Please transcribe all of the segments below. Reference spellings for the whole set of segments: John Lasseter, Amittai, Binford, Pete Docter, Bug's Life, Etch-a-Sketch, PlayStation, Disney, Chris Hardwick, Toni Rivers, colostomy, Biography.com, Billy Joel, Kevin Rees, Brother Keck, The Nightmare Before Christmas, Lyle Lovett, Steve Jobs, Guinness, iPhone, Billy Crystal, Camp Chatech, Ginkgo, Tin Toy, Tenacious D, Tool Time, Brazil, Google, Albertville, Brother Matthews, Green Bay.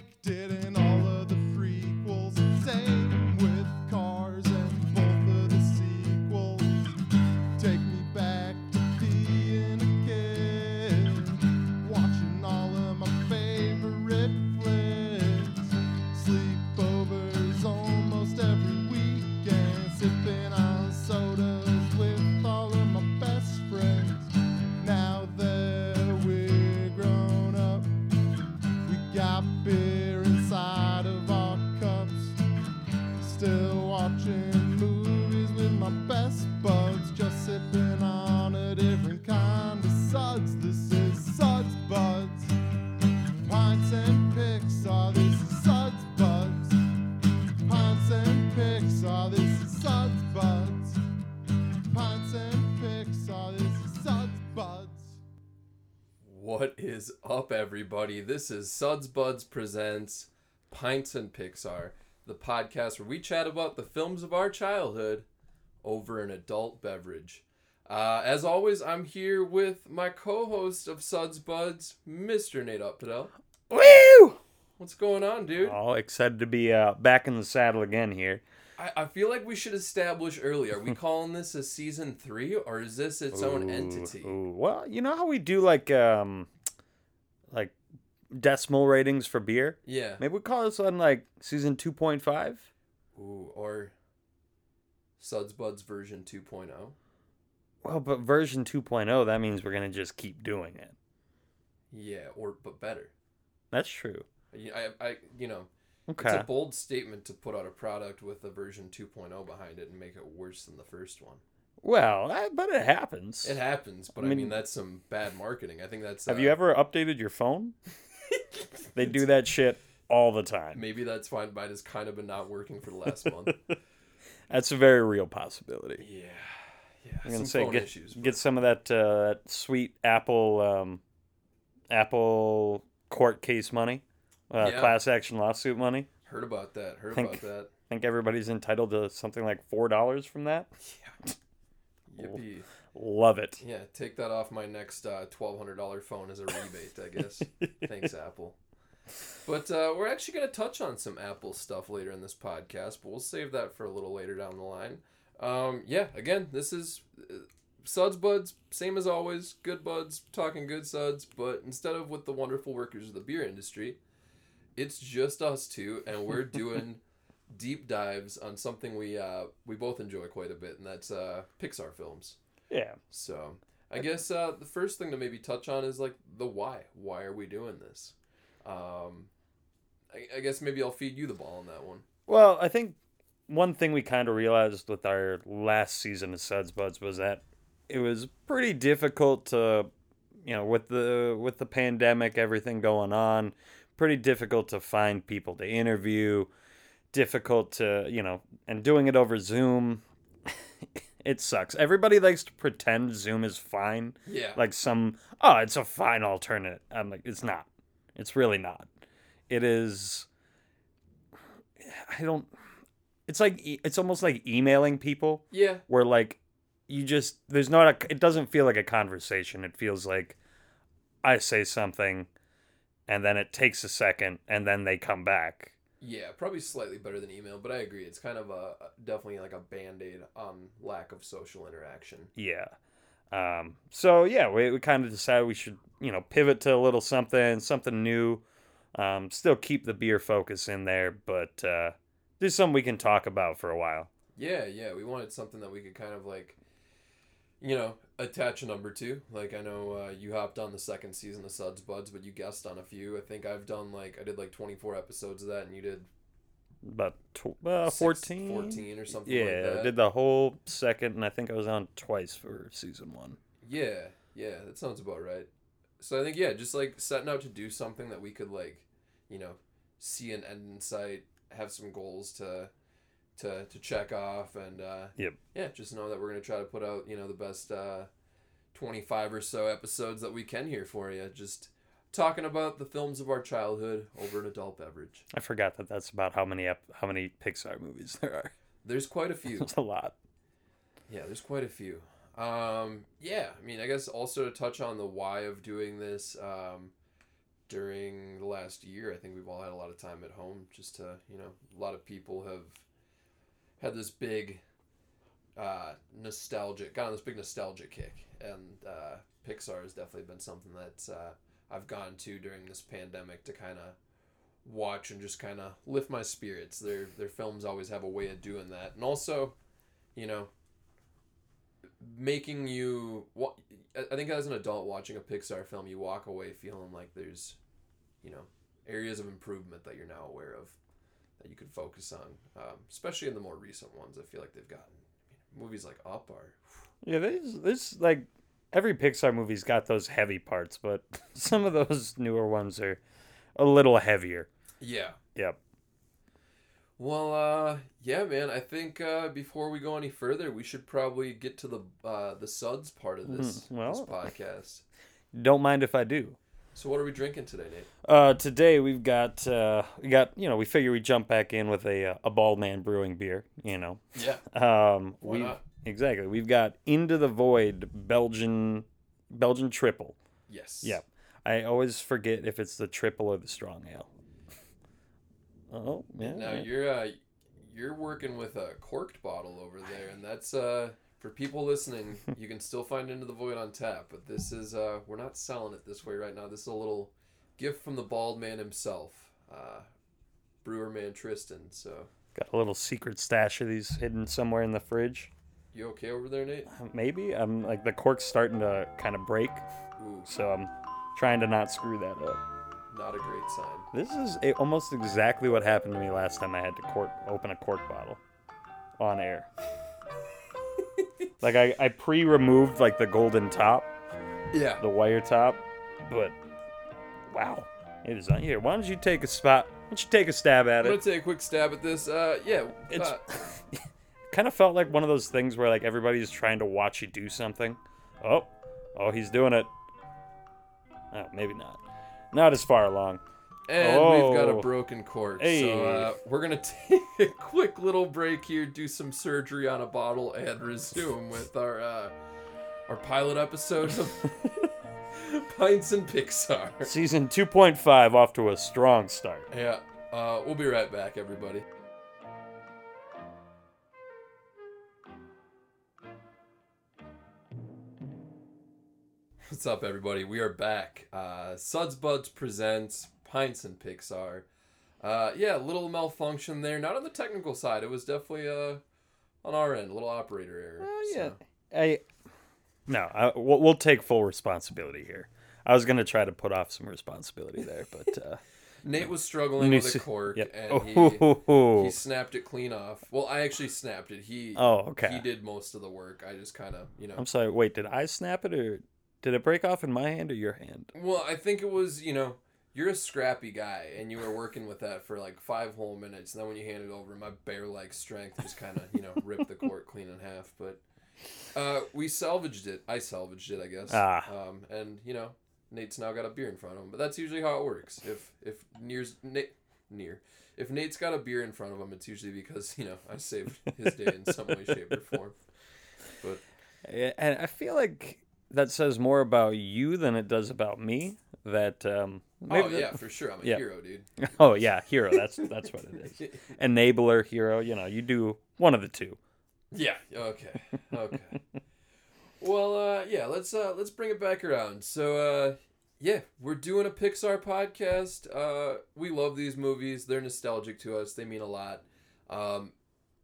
like didn't all of the prequels. Same with Cars and both of the sequels. Take me back to being a kid, watching all of my favorite flicks. Sleepovers almost every weekend, sipping on sodas with all of my best friends. Now that we're grown up, we got beer inside of our cups. Still watching movies with my best buds, just sipping on a different kind of suds. This is Suds Buds, Pints and Pixar. This is Suds Buds, Pints and Pixar. This is Suds Buds, Pints and Pixar. This is Suds Buds. What is up, everybody? This is Suds Buds Presents Pints and Pixar, the podcast where we chat about the films of our childhood over an adult beverage. As always, I'm here with my co-host of Suds Buds, Mr. Nate Updell. Woo! What's going on, dude? Oh, excited to be back in the saddle again here. I feel like we should establish early. Are we calling this a season 3, or is this its own entity? Ooh. Well, you know how we do like decimal ratings for beer? Yeah. Maybe we call this one like season 2.5. Ooh, or Suds Buds version 2.0. Well, but version 2.0, that means we're going to just keep doing it. Yeah, or but better. That's true. I you know, okay. It's a bold statement to put out a product with a version 2.0 behind it and make it worse than the first one. Well, but it happens. It happens, but I mean that's some bad marketing. I think that's... Have you ever updated your phone? They do that shit all the time. Maybe that's why mine has kind of been not working for the last month. That's a very real possibility. Yeah. I'm going to say get some of that sweet Apple court case money. Class action lawsuit money. Heard about that. I think everybody's entitled to something like $4 from that. Yeah. Yippee. Love it. Yeah, take that off my next $1,200 phone as a rebate, I guess. Thanks, Apple. But we're actually going to touch on some Apple stuff later in this podcast, but we'll save that for a little later down the line. Again, this is Suds Buds, same as always. Good buds, talking good suds, but instead of with the wonderful workers of the beer industry... It's just us two, and we're doing deep dives on something we both enjoy quite a bit, and that's Pixar films. Yeah. So I guess the first thing to maybe touch on is like the why. Why are we doing this? I guess maybe I'll feed you the ball on that one. Well, I think one thing we kind of realized with our last season of Suds Buds was that it was pretty difficult to, you know, with the pandemic, everything going on. Pretty difficult to find people to interview, difficult to, you know, and doing it over Zoom, it sucks. Everybody likes to pretend Zoom is fine. Yeah. Like it's a fine alternate. I'm like, it's not. It's really not. It is, it's like, it's almost like emailing people. Yeah. Where like, you just, it doesn't feel like a conversation. It feels like I say something. And then it takes a second, and then they come back. Yeah, probably slightly better than email, but I agree. It's kind of definitely like a Band-Aid on lack of social interaction. Yeah. We kind of decided we should, you know, pivot to a little something new. Still keep the beer focus in there, but there's something we can talk about for a while. Yeah. We wanted something that we could kind of like... You know, attach a number to. Like, I know you hopped on the second season of Suds Buds, but you guessed on a few. I think I did 24 episodes of that, and you did... About 14? 14 or something like that. Yeah, I did the whole second, and I think I was on twice for season 1. Yeah, that sounds about right. So I think, just, like, setting out to do something that we could, like, you know, see an end in sight, have some goals to check off, and just know that we're going to try to put out, you know, the best 25 or so episodes that we can here for you, just talking about the films of our childhood over an adult beverage. I forgot that that's about how many Pixar movies there are. There's quite a few. There's a lot. Yeah, there's quite a few. I mean, I guess also to touch on the why of doing this, during the last year, I think we've all had a lot of time at home just to, you know, a lot of people have had this big nostalgic kick. And Pixar has definitely been something that I've gone to during this pandemic to kind of watch and just kind of lift my spirits. Their films always have a way of doing that. And also, you know, making you... I think as an adult watching a Pixar film, you walk away feeling like there's, you know, areas of improvement that you're now aware of that you could focus on, especially in the more recent ones. I feel like they've gotten... movies like Up are... Yeah, there's like... Every Pixar movie's got those heavy parts, but some of those newer ones are a little heavier. Yeah. Yep. Well, yeah, man, I think before we go any further, we should probably get to the suds part of this podcast. Don't mind if I do. So what are we drinking today, Nate? Today we've got, you know, we figure we jump back in with a Bald Man Brewing beer, you know. Yeah. Why not? Exactly. We've got Into the Void Belgian triple. Yes. Yep. I always forget if it's the triple or the strong ale. Oh, yeah. Now you're working with a corked bottle over there, and that's for people listening, you can still find Into the Void on tap, but this is we're not selling it this way right now. This is a little gift from the bald man himself, brewer man Tristan. So got a little secret stash of these hidden somewhere in the fridge. You okay over there, Nate? Maybe. I'm like the cork's starting to kind of break. Ooh. So I'm trying to not screw that up. Not a great sign. This is almost exactly what happened to me last time I had to open a cork bottle on air. Like I pre-removed like the golden top. Yeah. The wire top. But wow. It is on here. Why don't you take a spot? Why don't you take a stab at it? I'm going to take a quick stab at this. Yeah. It's kind of felt like one of those things where like everybody's trying to watch you do something. Oh, he's doing it. Oh, maybe not. Not as far along. And We've got a broken cork. Hey. So we're going to take a quick little break here, do some surgery on a bottle, and resume with our pilot episode of Pints and Pixar. Season 2.5 off to a strong start. Yeah. We'll be right back, everybody. What's up, everybody? We are back. Suds Buds presents Pints and Pixar. Yeah, a little malfunction there. Not on the technical side. It was definitely on our end, a little operator error. Yeah. So. We'll take full responsibility here. I was going to try to put off some responsibility there, but... Nate was struggling with a cork, yep. And he snapped it clean off. Well, I actually snapped it. He did most of the work. I just kind of, you know... I'm sorry, wait, did I snap it or... Did it break off in my hand or your hand? Well, I think it was, you know, you're a scrappy guy, and you were working with that for like 5 whole minutes, and then when you handed it over, my bear-like strength just kind of, you know, ripped the cork clean in half, but we salvaged it. I salvaged it, I guess. And, you know, Nate's now got a beer in front of him, but that's usually how it works. If Nate's got a beer in front of him, it's usually because, you know, I saved his day in some way, shape, or form. But and I feel like... That says more about you than it does about me. That for sure. I'm a hero, dude. Oh yeah, hero. That's what it is. Enabler, hero. You know, you do one of the two. Yeah. Okay. Well, yeah. Let's bring it back around. So, yeah, we're doing a Pixar podcast. We love these movies. They're nostalgic to us. They mean a lot.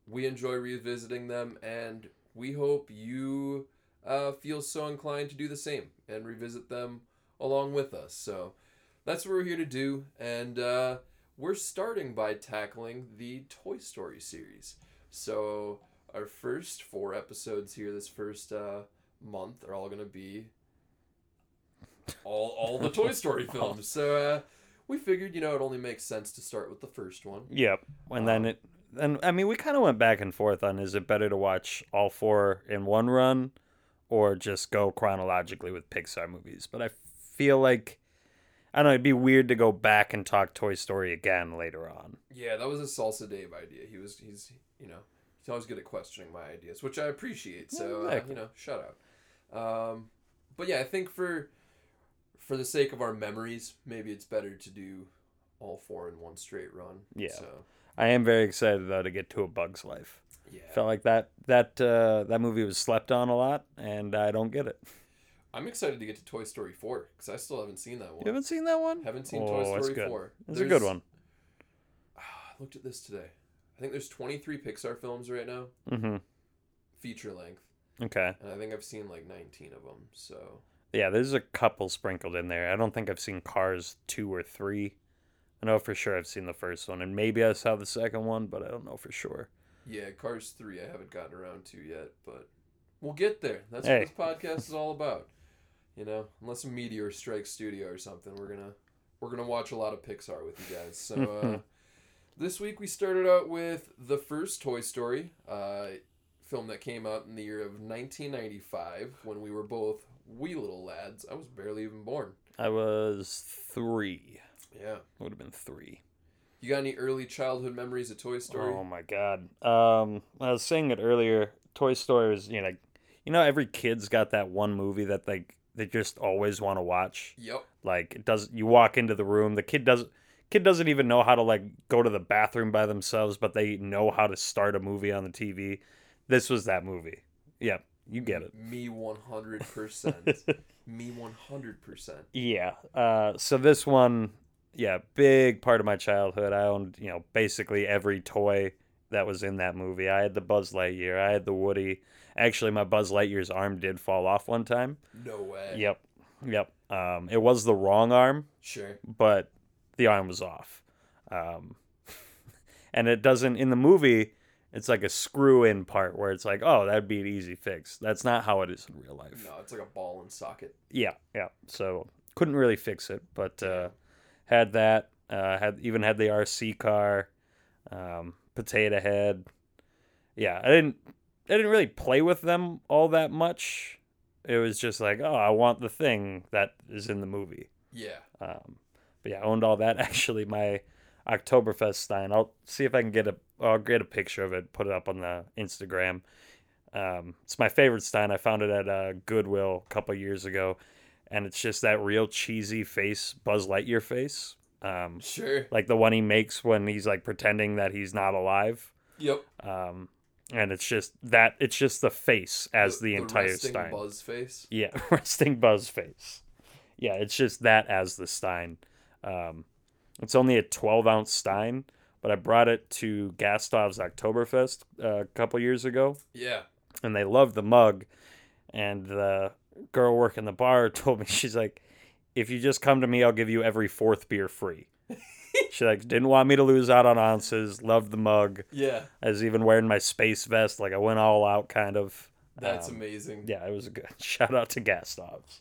We enjoy revisiting them, and we hope you. Feel so inclined to do the same and revisit them along with us. So that's what we're here to do, and we're starting by tackling the Toy Story series. So our first 4 episodes here this first month are all going to be all the Toy Story films. So we figured, you know, it only makes sense to start with the first one. Yep, and then I mean, we kind of went back and forth on is it better to watch all 4 in one run? Or just go chronologically with Pixar movies. But I feel like, I don't know, it'd be weird to go back and talk Toy Story again later on. Yeah, that was a Salsa Dave idea. He's you know, he's always good at questioning my ideas, which I appreciate. So, you know, shout out. But yeah, I think for for the sake of our memories, maybe it's better to do all four in one straight run. Yeah. So I am very excited though to get to A Bug's Life. Yeah. Felt like that movie was slept on a lot, and I don't get it. I'm excited to get to Toy Story 4 because I still haven't seen that one. You haven't seen that one? Haven't seen Toy Story 4. It's a good one. I looked at this today. I think there's 23 Pixar films right now. Mm-hmm. Feature length. Okay. And I think I've seen like 19 of them. So. Yeah, there's a couple sprinkled in there. I don't think I've seen Cars 2 or 3. I know for sure I've seen the first one, and maybe I saw the second one, but I don't know for sure. Yeah, Cars 3 I haven't gotten around to yet, but we'll get there. That's what this podcast is all about. You know, unless a meteor strikes studio or something, we're gonna watch a lot of Pixar with you guys. So this week we started out with the first Toy Story film that came out in the year of 1995 when we were both wee little lads. I was barely even born. I was 3. Yeah. I would have been 3. You got any early childhood memories of Toy Story? Oh, my God. I was saying it earlier. Toy Story was, you know, every kid's got that one movie that they just always want to watch. Yep. Like, it does. You walk into the room. The kid doesn't even know how to, like, go to the bathroom by themselves, but they know how to start a movie on the TV. This was that movie. Yeah, you get it. Me 100%. Me 100%. Yeah. So this one... Yeah, big part of my childhood. I owned, basically every toy that was in that movie. I had the Buzz Lightyear. I had the Woody. Actually, my Buzz Lightyear's arm did fall off one time. No way. Yep. It was the wrong arm. Sure. But the arm was off. And it doesn't, in the movie, it's like a screw-in part where it's like, oh, that'd be an easy fix. That's not how it is in real life. No, it's like a ball and socket. Yeah. So, couldn't really fix it, but... Had that, had the RC car, Potato Head. Yeah, I didn't really play with them all that much. It was just like, oh, I want the thing that is in the movie. Yeah. But yeah, I owned all that. Actually, my Oktoberfest Stein. I'll see if I can get a picture of it, put it up on the Instagram. It's my favorite Stein. I found it at Goodwill a couple years ago. And it's just that real cheesy face, Buzz Lightyear face. Sure. Like the one he makes when he's like pretending that he's not alive. Yep. And it's just that. It's just the face as the entire resting Stein. Buzz face. Yeah, resting Buzz face. Yeah, it's just that as the Stein. It's only a 12-ounce Stein, but I brought it to Gastav's Oktoberfest a couple years ago. Yeah. And they loved the mug, and the girl working the bar told me, she's like, if you just come to me, I'll give you every fourth beer free. She like didn't want me to lose out on ounces. Loved the mug. Yeah, I was even wearing my space vest, like I went all out kind of. That's amazing. Yeah, it was a good shout out to Gastav's.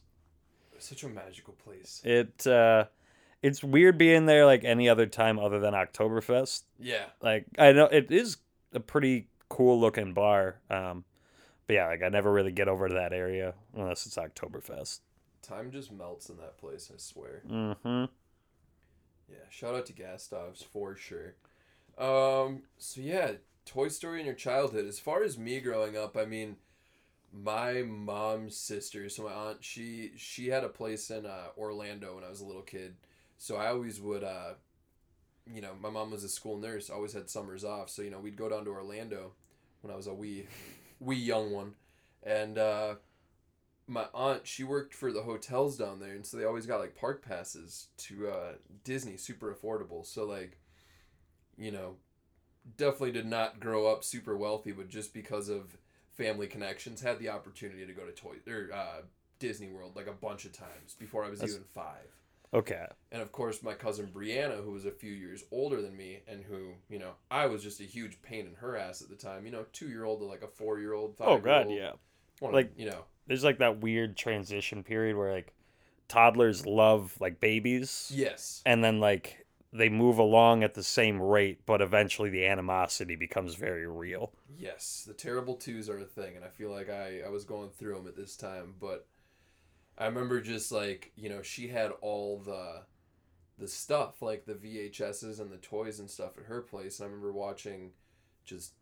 It's such a magical place. It's weird being there like any other time other than Oktoberfest. Yeah, like I know it is a pretty cool looking bar. But yeah, like I never really get over to that area unless it's Oktoberfest. Time just melts in that place, I swear. Mm-hmm. Yeah, shout out to Gastav's for sure. So yeah, Toy Story in your childhood. As far as me growing up, I mean, my mom's sister, so my aunt, she had a place in Orlando when I was a little kid. So I always would, my mom was a school nurse, always had summers off. So, we'd go down to Orlando when I was a wee young one, and my aunt, she worked for the hotels down there, and so they always got like park passes to Disney, super affordable. So like, definitely did not grow up super wealthy, but just because of family connections, had the opportunity to go to Disney World like a bunch of times before I was even 5. Okay. And of course, my cousin Brianna, who was a few years older than me, and who, I was just a huge pain in her ass at the time. 2-year-old to like a 4-year-old, 5-year-old. Oh God, yeah. There's like that weird transition period where like toddlers love like babies. Yes. And then like they move along at the same rate, but eventually the animosity becomes very real. Yes, the terrible twos are a thing, and I feel like I was going through them at this time, but. I remember just, like, she had all the stuff, like the VHSs and the toys and stuff at her place. And I remember watching just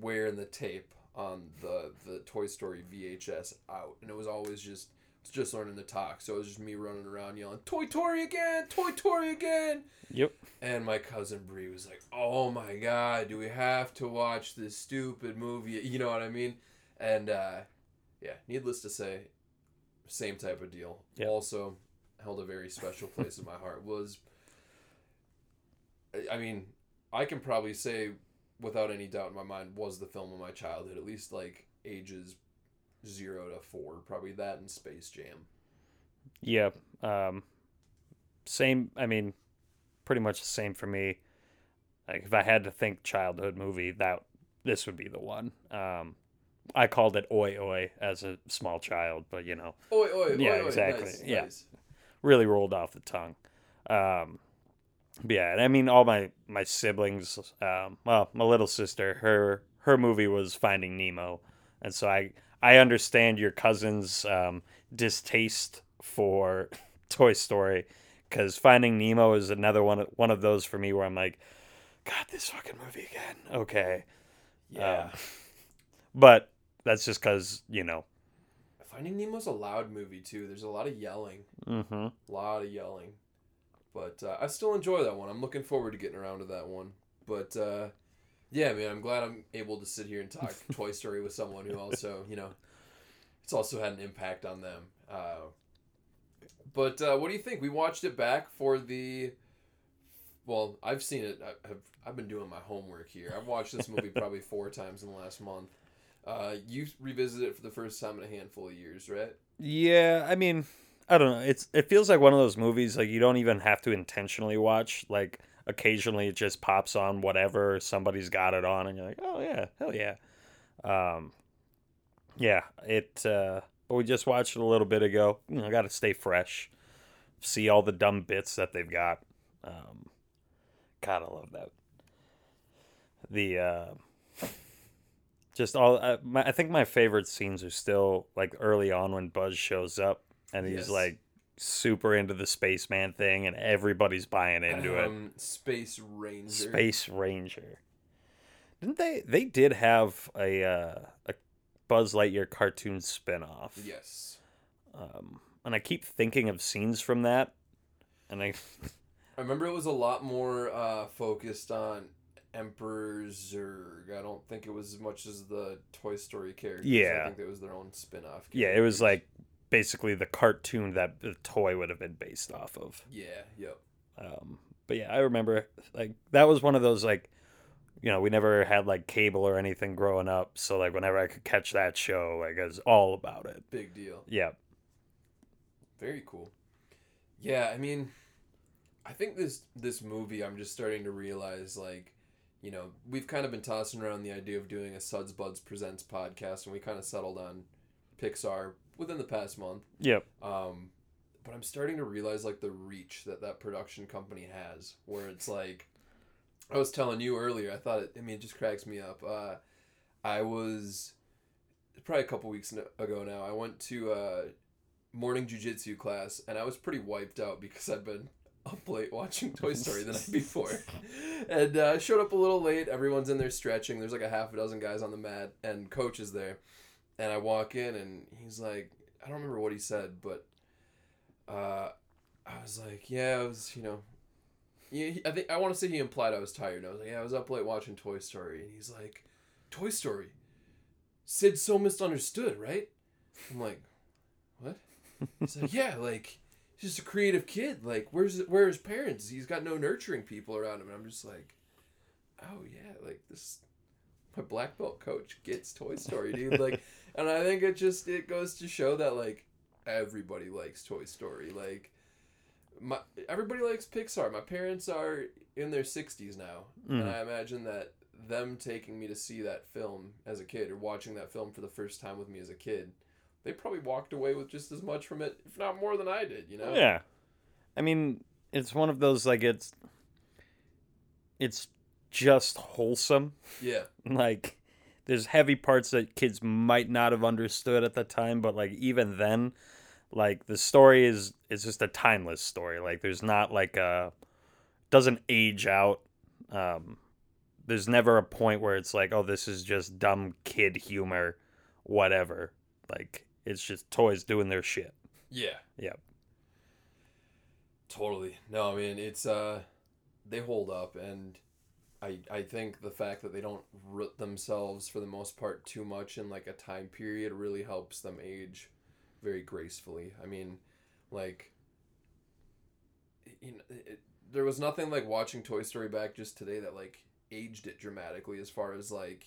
wearing the tape on the Toy Story VHS out. And it was always just just learning to talk. So it was just me running around yelling, "Toy Tory again! Toy Tory again!" Yep. And my cousin Bree was like, "Oh my God, do we have to watch this stupid movie?" You know what I mean? And yeah, needless to say, same type of deal. Yep. Also held a very special place in my heart. Was, I mean, I can probably say without any doubt in my mind, was the film of my childhood, at least like ages 0 to 4, probably that and Space Jam. Yeah. Same. I mean, pretty much the same for me. Like if I had to think childhood movie, this would be the one. I called it Oi Oi as a small child, but you know, Oi Oi. Yeah, oi, exactly. Oi, nice, yeah. Nice. Really rolled off the tongue. Yeah, and I mean, all my siblings, well, my little sister, her movie was Finding Nemo. And so I understand your cousin's distaste for Toy Story, because Finding Nemo is another one of those for me where I'm like, God, this fucking movie again. Okay. Yeah. But that's just because, you know. Finding Nemo's a loud movie, too. There's a lot of yelling. Mm-hmm. A lot of yelling. But I still enjoy that one. I'm looking forward to getting around to that one. But, yeah, man, I'm glad I'm able to sit here and talk Toy Story with someone who also, you know, it's also had an impact on them. But what do you think? We watched it back for the... Well, I've seen it. I've been doing my homework here. I've watched this movie probably 4 times in the last month. You revisited it for the first time in a handful of years, right? Yeah, I mean... I don't know. It feels like one of those movies like you don't even have to intentionally watch. Like occasionally it just pops on whatever somebody's got it on, and you're like, oh yeah, hell yeah, yeah. It. We just watched it a little bit ago. You know, I got to stay fresh, see all the dumb bits that they've got. God, I love that. The just all. I think my favorite scenes are still like early on when Buzz shows up. And he's, yes, like, super into the spaceman thing, and everybody's buying into it. Space Ranger. Space Ranger. Didn't they did have a Buzz Lightyear cartoon spinoff. Yes. And I keep thinking of scenes from that. And I remember it was a lot more focused on Emperor Zurg. I don't think it was as much as the Toy Story characters. Yeah. I think it was their own spinoff characters. Yeah, it was like... basically the cartoon that the toy would have been based off of. Yeah, yep. But yeah, I remember like that was one of those like, you know, we never had like cable or anything growing up, so like whenever I could catch that show, like I was all about it. Big deal. Yeah. Very cool. Yeah, I mean, I think this movie, I'm just starting to realize like, you know, we've kind of been tossing around the idea of doing a Suds Buds Presents podcast, and we kind of settled on Pixar within the past month. Yep. But I'm starting to realize like the reach that production company has, where it's like, I was telling you earlier, I thought it just cracks me up. I was probably a couple weeks ago now, I went to a morning jiu-jitsu class, and I was pretty wiped out because I'd been up late watching Toy Story the night before. And I showed up a little late. Everyone's in there stretching. There's like a half a dozen guys on the mat, and coach is there. And I walk in, and he's like, I don't remember what he said, but I was like, yeah, I was, you know, yeah, I think I want to say he implied I was tired. I was like, yeah, I was up late watching Toy Story. And he's like, Toy Story? Sid's so misunderstood, right? I'm like, what? He's like, yeah, like, he's just a creative kid. Like, where are his parents? He's got no nurturing people around him. And I'm just like, oh, yeah, like, this... my black belt coach gets Toy Story, dude. Like, and I think it goes to show that like everybody likes Toy Story. Like, everybody likes Pixar. My parents are in their 60s now, and I imagine that them taking me to see that film as a kid, or watching that film for the first time with me as a kid, they probably walked away with just as much from it, if not more than I did. You know? Yeah. I mean, it's one of those like it's just wholesome. Yeah. Like, there's heavy parts that kids might not have understood at the time, but like even then, like the story is just a timeless story. Like there's not like doesn't age out. There's never a point where it's like, oh, this is just dumb kid humor, whatever. Like, it's just toys doing their shit. Yeah. Yep. Totally. No, I mean, it's, they hold up, and I think the fact that they don't root themselves for the most part too much in like a time period really helps them age very gracefully. I mean, like, you know, there was nothing like watching Toy Story back just today that like aged it dramatically as far as like,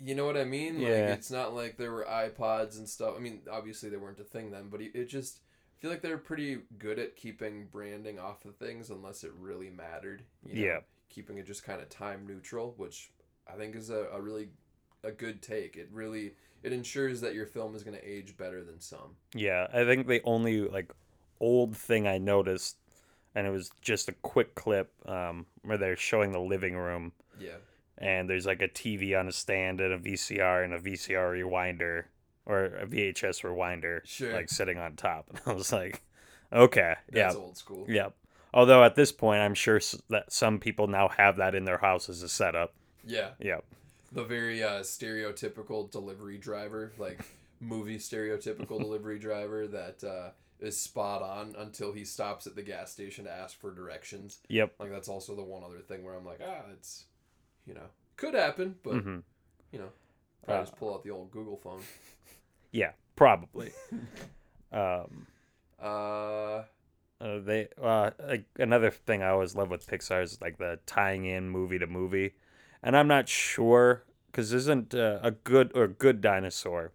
you know what I mean? Yeah. Like, it's not like there were iPods and stuff. I mean, obviously they weren't a thing then, but it just, I feel like they're pretty good at keeping branding off of things unless it really mattered. You know? Yeah. Keeping it just kind of time neutral, which I think is a really good take. It really, it ensures that your film is going to age better than some. Yeah. I think the only like old thing I noticed, and it was just a quick clip where they're showing the living room. Yeah. And there's like a TV on a stand and a VCR rewinder or a VHS rewinder, sure, like sitting on top. And I was like, okay. That's old school. Yep. Although at this point, I'm sure that some people now have that in their house as a setup. Yeah. Yep. The very stereotypical delivery driver, like movie stereotypical delivery driver that is spot on until he stops at the gas station to ask for directions. Yep. Like that's also the one other thing where I'm like, it's... You know, could happen, but, you know, I just pull out the old Google phone. Yeah, probably. Another thing I always love with Pixar is, like, the tying in movie to movie. And I'm not sure, because isn't Good Dinosaur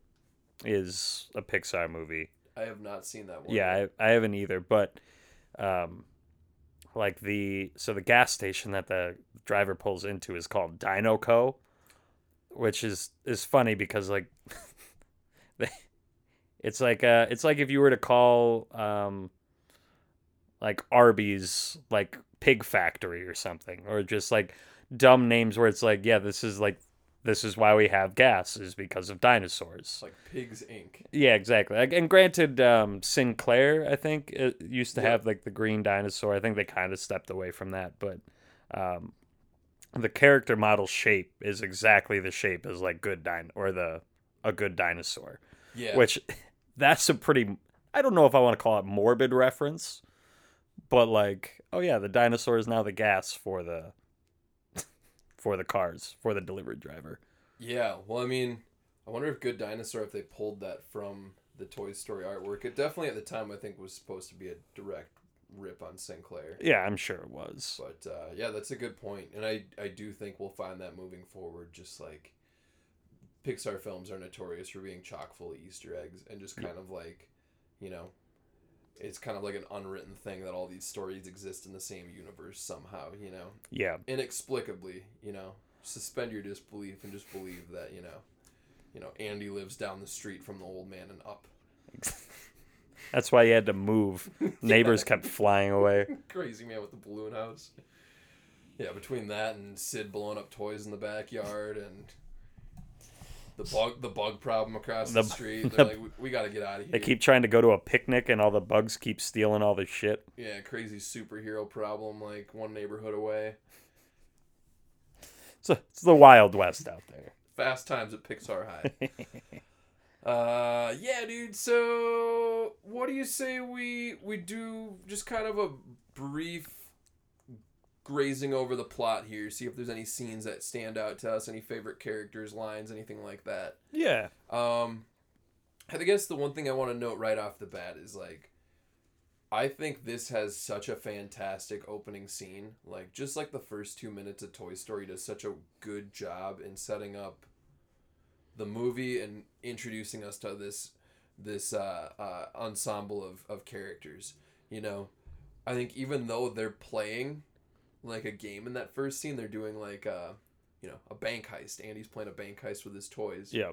is a Pixar movie. I have not seen that one. Yeah, I haven't either, but... Like the gas station that the driver pulls into is called Dinoco, which is funny because like, it's like if you were to call like Arby's like Pig Factory or something, or just like dumb names where it's like, yeah, this is why we have gas is because of dinosaurs. Like Pigs, Inc. Yeah, exactly. And granted, Sinclair, I think, used to have like the green dinosaur. I think they kind of stepped away from that. But the character model shape is exactly the shape as like a Good Dinosaur. Yeah. Which that's a pretty, I don't know if I want to call it morbid reference, but like, oh yeah, the dinosaur is now the gas for the cars, for the delivery driver. Yeah, well, I mean, I wonder if Good Dinosaur, if they pulled that from the Toy Story artwork. It definitely, at the time, I think was supposed to be a direct rip on Sinclair. Yeah, I'm sure it was. But, yeah, that's a good point. And I do think we'll find that moving forward, just like Pixar films are notorious for being chock full of Easter eggs and just kind of like, you know, it's kind of like an unwritten thing that all these stories exist in the same universe somehow, you know? Yeah. Inexplicably, you know? Suspend your disbelief and just believe that, you know, Andy lives down the street from the old man and up. That's why he had to move. Neighbors kept flying away. Crazy man with the balloon house. Yeah, between that and Sid blowing up toys in the backyard and... The bug problem across the street. They're like, we got to get out of here. They keep trying to go to a picnic, and all the bugs keep stealing all the shit. Yeah, crazy superhero problem, like one neighborhood away. So it's the Wild West out there. Fast times at Pixar High. Yeah, dude. So what do you say we do just kind of a brief grazing over the plot here, see if there's any scenes that stand out to us, any favorite characters, lines, anything like that. Yeah. I guess the one thing I want to note right off the bat is, like, I think this has such a fantastic opening scene. Like, just like the first 2 minutes of Toy Story does such a good job in setting up the movie and introducing us to this ensemble of characters, you know? I think even though they're playing... like a game in that first scene, they're doing like a bank heist. Andy's playing a bank heist with his toys. Yeah.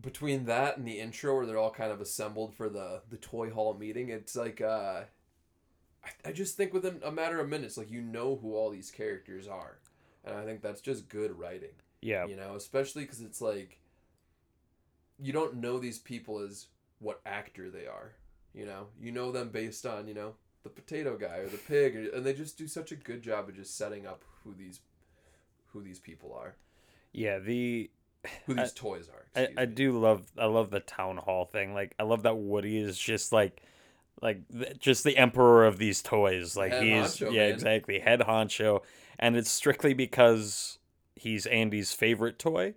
Between that and the intro where they're all kind of assembled for the toy hall meeting, it's like I just think within a matter of minutes, like, you know who all these characters are, and I think that's just good writing. Yeah. You know, especially because it's like you don't know these people as what actor they are. You know them based on the potato guy or the pig, and they just do such a good job of just setting up who these people are. Yeah, the who these toys are. I love the town hall thing. Like, I love that Woody is just just the emperor of these toys. Like, he's head honcho, and it's strictly because he's Andy's favorite toy.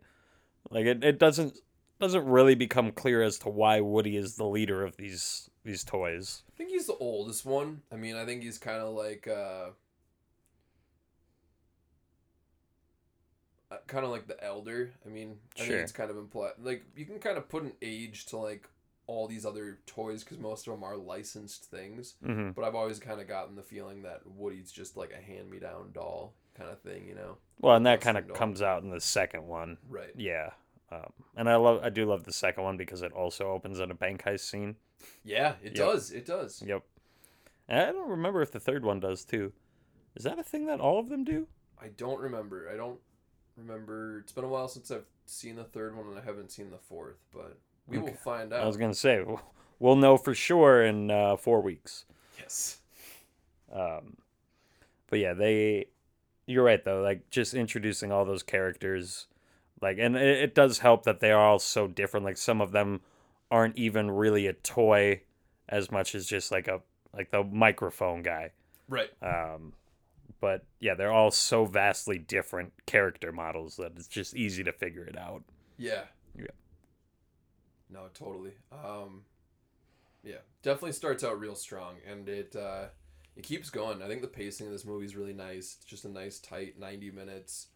Like, it doesn't really become clear as to why Woody is the leader of these toys. I think he's the oldest one. I mean, I think he's kind of like the elder. I mean, I think it's kind of implied. Like, you can kind of put an age to like all these other toys because most of them are licensed things. Mm-hmm. But I've always kind of gotten the feeling that Woody's just like a hand-me-down doll kind of thing, you know. Well, and that kind of comes out in the second one, right? Yeah. And I do love the second one because it also opens on a bank heist scene. Yeah, it does. Yep. And I don't remember if the third one does too. Is that a thing that all of them do? I don't remember. It's been a while since I've seen the third one, and I haven't seen the fourth, but we will find out. I was going to say, we'll know for sure in 4 weeks. Yes. But yeah, you're right though. Like, just introducing all those characters, like, and it does help that they are all so different. Like, some of them aren't even really a toy as much as just like the microphone guy. Right. But yeah, they're all so vastly different character models that it's just easy to figure it out. Yeah. Yeah. No, totally. Yeah, definitely starts out real strong, and it keeps going. I think the pacing of this movie is really nice. It's just a nice tight 90 minutes.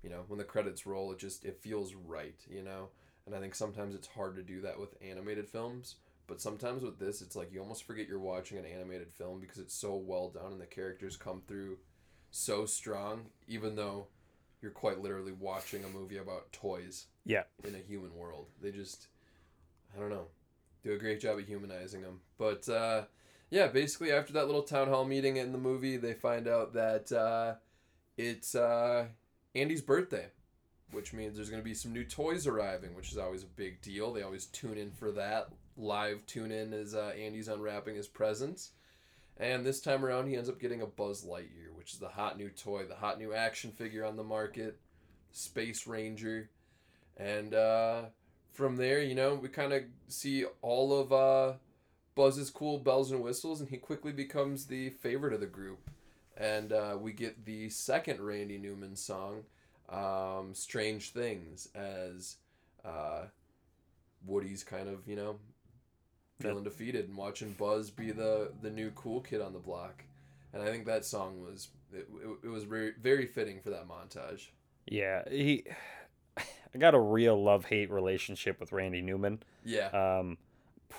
You know, when the credits roll, it feels right, you know? And I think sometimes it's hard to do that with animated films, but sometimes with this, it's like you almost forget you're watching an animated film because it's so well done and the characters come through so strong, even though you're quite literally watching a movie about toys. Yeah. In a human world. They just, I don't know, do a great job at humanizing them. But, yeah, basically after that little town hall meeting in the movie, they find out that it's... Andy's birthday, which means there's going to be some new toys arriving, which is always a big deal. They always tune in for that. Live tune in as Andy's unwrapping his presents. And this time around, he ends up getting a Buzz Lightyear, which is the hot new toy, the hot new action figure on the market, Space Ranger. And from there, you know, we kind of see all of Buzz's cool bells and whistles, and he quickly becomes the favorite of the group. And we get the second Randy Newman song, Strange Things, as Woody's kind of, you know, feeling defeated and watching Buzz be the new cool kid on the block. And I think that song was, it was very, very fitting for that montage. Yeah, I got a real love-hate relationship with Randy Newman. Yeah.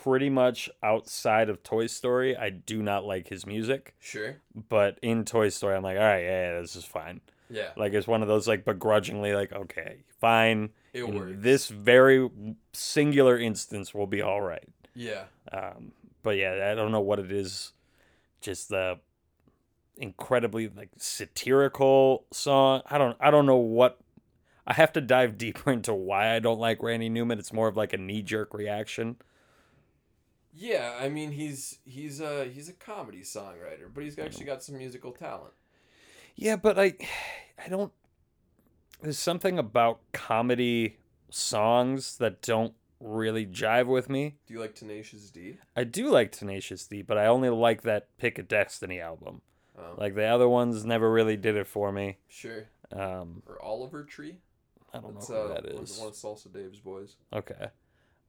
Pretty much outside of Toy Story, I do not like his music. Sure. But in Toy Story, I'm like, all right, yeah, this is fine. Yeah. Like, it's one of those, like, begrudgingly, like, okay, fine. It works. This very singular instance will be all right. Yeah. But, yeah, I don't know what it is. Just the incredibly, like, satirical song. I don't know what. I have to dive deeper into why I don't like Randy Newman. It's more of, like, a knee-jerk reaction. Yeah, I mean, he's a comedy songwriter, but he's actually got some musical talent. Yeah, but I don't. There's something about comedy songs that don't really jive with me. Do you like Tenacious D? I do like Tenacious D, but I only like that Pick a Destiny album. Oh. Like, the other ones never really did it for me. Sure. Or Oliver Tree. I don't know who that is. One of Salsa Dave's boys. Okay.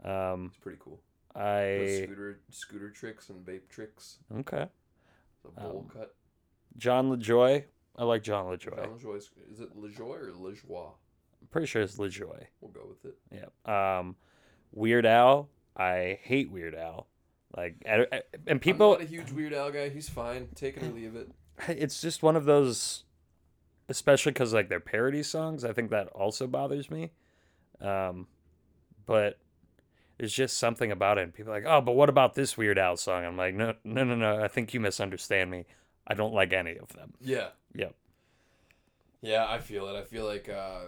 It's pretty cool. Scooter tricks and vape tricks. Okay. The bowl cut. John Lejoy. I like John Lejoy. John Lejoy. Is it Lejoy or Lejoy? I'm pretty sure it's Lejoy. We'll go with it. Yeah. Weird Al. I hate Weird Al. Like, and people. I'm not a huge Weird Al guy. He's fine. Take it or leave it. It's just one of those, especially because like they're parody songs. I think that also bothers me. But. There's just something about it. And people are like, oh, but what about this Weird Al song? I'm like, no. I think you misunderstand me. I don't like any of them. Yeah. Yep. Yeah, I feel it. I feel like I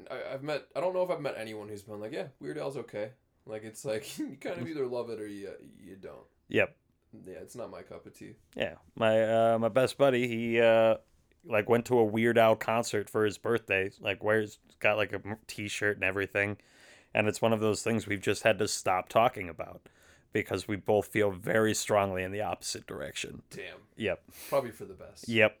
don't know if I've met anyone who's been like, yeah, Weird Al's okay. Like, it's like you kind of either love it or you don't. Yep. Yeah, it's not my cup of tea. Yeah, my best buddy, he like went to a Weird Al concert for his birthday, like wears, got like a t-shirt and everything. And it's one of those things we've just had to stop talking about because we both feel very strongly in the opposite direction. Damn. Yep. Probably for the best. Yep.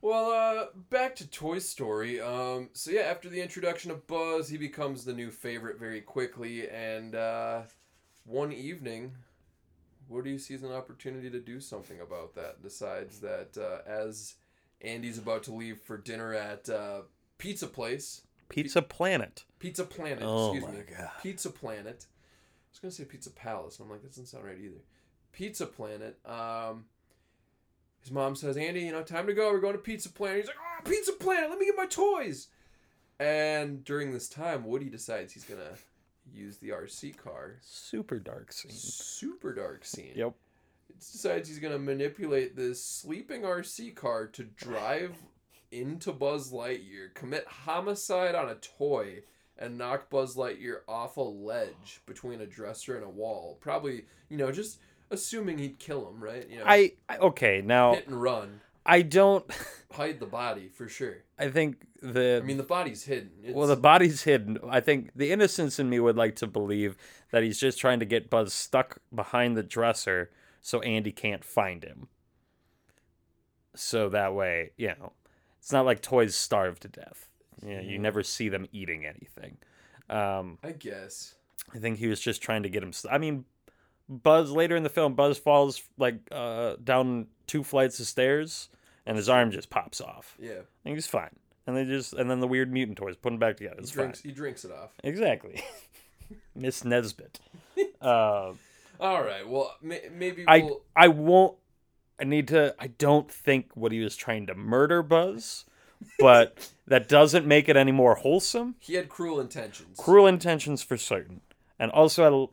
Well, back to Toy Story. So yeah, after the introduction of Buzz, he becomes the new favorite very quickly. And one evening, Woody sees an opportunity to do something about that. Decides that as Andy's about to leave for dinner at Pizza Place. Pizza Planet. Oh, excuse me. God. Pizza Planet. I was going to say Pizza Palace, and I'm like, that doesn't sound right either. Pizza Planet. His mom says, Andy, you know, time to go. We're going to Pizza Planet. He's like, oh, Pizza Planet. Let me get my toys. And during this time, Woody decides he's going to use the RC car. Super dark scene. Yep. He decides he's going to manipulate this sleeping RC car to drive into Buzz Lightyear, commit homicide on a toy, and knock Buzz Lightyear off a ledge between a dresser and a wall. Probably, you know, just assuming he'd kill him, right? You know, okay, now hit and run. I don't hide the body for sure. I think the body's hidden. The body's hidden. I think the innocence in me would like to believe that he's just trying to get Buzz stuck behind the dresser so Andy can't find him. So that way, you know, it's not like toys starve to death. Yeah, you never see them eating anything. I guess. I think he was just trying to get him. I mean, Buzz later in the film, Buzz falls like down 2 flights of stairs, and his arm just pops off. Yeah, and he's fine. And then the weird mutant toys put him back together. It's fine. He drinks it off. Exactly. Miss Nesbitt. All right. Well, maybe we'll... I won't. I don't think what he was trying to murder Buzz, but that doesn't make it any more wholesome. He had cruel intentions. Cruel intentions for certain. And also,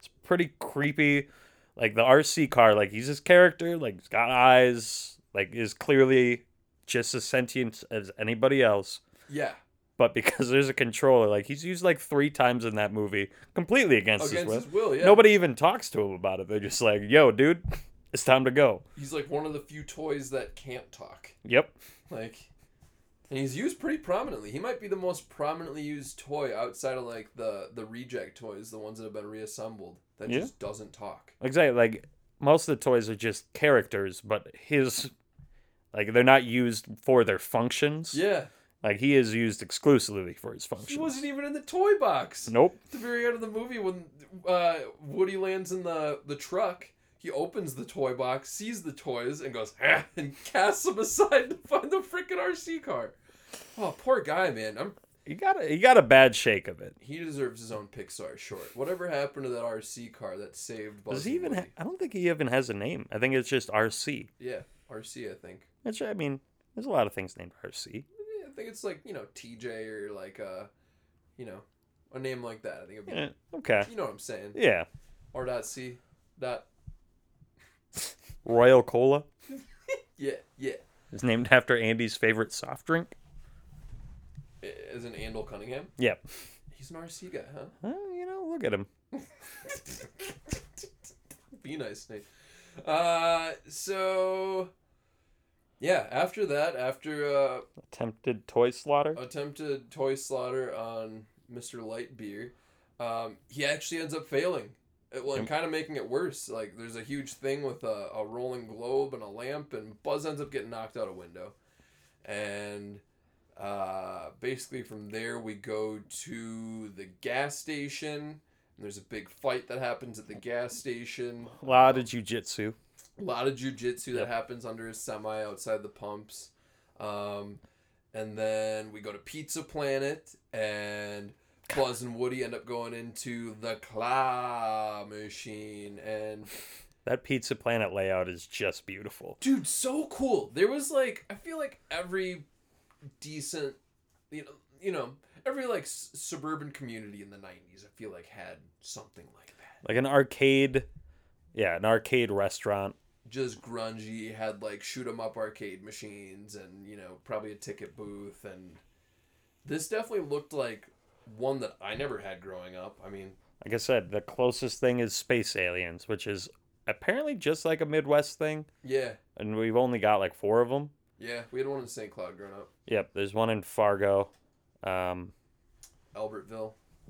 it's pretty creepy. Like, the RC car, like, he's his character. Like, he's got eyes. Like, is clearly just as sentient as anybody else. Yeah. But because there's a controller, like, he's used, like, 3 times in that movie. Completely against his will, yeah. Nobody even talks to him about it. They're just like, yo, dude. It's time to go. He's like one of the few toys that can't talk. Yep. Like, and he's used pretty prominently. He might be the most prominently used toy outside of like the reject toys, the ones that have been reassembled that just doesn't talk. Exactly. Like most of the toys are just characters, but his, like, they're not used for their functions. Yeah. Like, he is used exclusively for his functions. He wasn't even in the toy box. Nope. At the very end of the movie, when Woody lands in the truck, he opens the toy box, sees the toys, and goes, ah, and casts them aside to find the freaking RC car. Oh, poor guy, man. He got a bad shake of it. He deserves his own Pixar short. Whatever happened to that RC car that saved Buzz? Does he even? I don't think he even has a name. I think it's just RC. Yeah, RC, I think. Which, I mean, there's a lot of things named RC. I think it's like, you know, TJ or like, you know, a name like that. I think it'd be, okay. You know what I'm saying? Yeah. R.C. Royal Cola? Yeah. It's named after Andy's favorite soft drink? As in Andel Cunningham? Yeah. He's an RC guy, huh? Well, you know, look at him. Be nice, Nate. So, yeah, after that, Attempted toy slaughter on Mr. Lightbeer, he actually ends up failing. Well, and kind of making it worse. Like, there's a huge thing with a rolling globe and a lamp, and Buzz ends up getting knocked out a window. And basically from there, we go to the gas station, and there's a big fight that happens at the gas station. A lot of jujitsu that happens under a semi outside the pumps. And then we go to Pizza Planet, and Buzz and Woody end up going into the claw machine, and that Pizza Planet layout is just beautiful. Dude, so cool. There was like, I feel like every decent, you know, every like suburban community in the 90s, I feel like had something like that. Like an arcade restaurant. Just grungy, had like shoot 'em up arcade machines and, you know, probably a ticket booth, and this definitely looked like one that I never had growing up. I mean, like I said, the closest thing is Space Aliens, which is apparently just like a Midwest thing. Yeah. And we've only got like 4 of them. Yeah, we had one in St. Cloud growing up. Yep, there's one in Fargo. Albertville.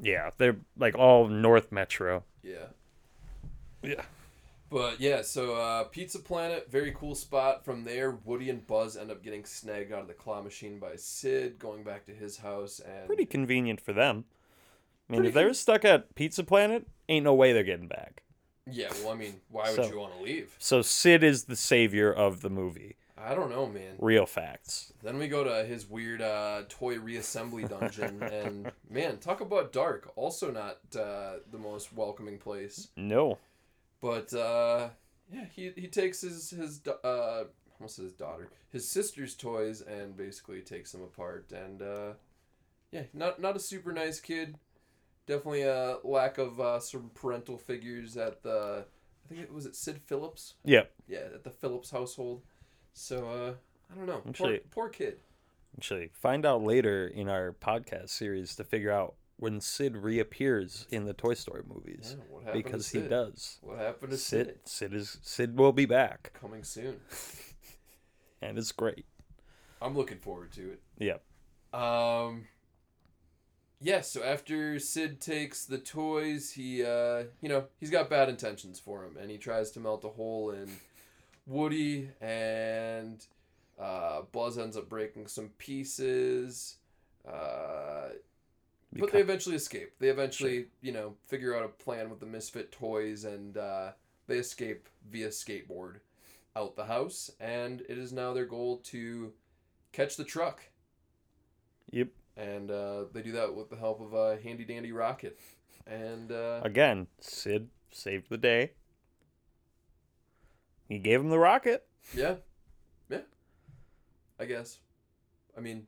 Yeah, they're like all North Metro. Yeah. Yeah. But yeah, so Pizza Planet, very cool spot. From there, Woody and Buzz end up getting snagged out of the claw machine by Sid, going back to his house. And pretty convenient for them. I mean, if they were stuck at Pizza Planet, ain't no way they're getting back. Yeah, well, I mean, why would you want to leave? So Sid is the savior of the movie. I don't know, man. Real facts. Then we go to his weird toy reassembly dungeon. And, man, talk about dark. Also not the most welcoming place. No. But, yeah, he takes his almost his daughter, his sister's toys and basically takes them apart. And, yeah, not a super nice kid. Definitely a lack of some parental figures at the, I think it was Sid Phillips? Yeah. Yeah, at the Phillips household. So, I don't know. Actually, poor kid. Actually, find out later in our podcast series to figure out when Sid reappears in the Toy Story movies. Yeah, what happened because to Sid? He does. What happened to Sid? Sid will be back. Coming soon. And it's great. I'm looking forward to it. Yeah. Yeah, so after Sid takes the toys, he, he's got bad intentions for him. And he tries to melt a hole in Woody, and Buzz ends up breaking some pieces, but they eventually escape. They eventually, figure out a plan with the misfit toys, and they escape via skateboard out the house, and it is now their goal to catch the truck. Yep. And they do that with the help of a handy-dandy rocket. And again, Sid saved the day. He gave him the rocket. Yeah. Yeah. I guess. I mean,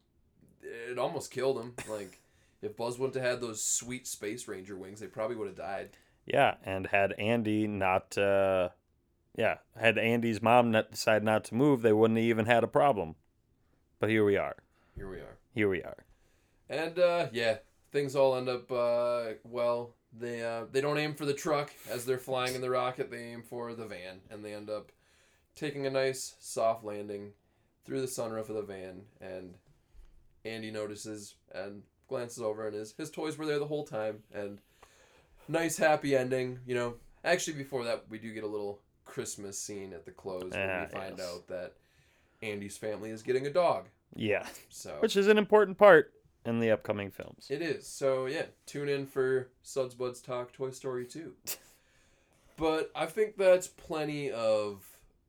it almost killed him. Like, if Buzz wouldn't have had those sweet Space Ranger wings, they probably would have died. Yeah, and had Andy not... had Andy's mom decide not to move, they wouldn't have even had a problem. But here we are. Here we are. And, things all end up, well... They don't aim for the truck as they're flying in the rocket. They aim for the van, and they end up taking a nice soft landing through the sunroof of the van. And Andy notices and glances over, and his toys were there the whole time. And nice happy ending, Actually, before that, we do get a little Christmas scene at the close when we find out that Andy's family is getting a dog. Yeah, so which is an important part. In the upcoming films. It is. So, yeah, tune in for Suds Buds Talk Toy Story 2. But I think that's plenty of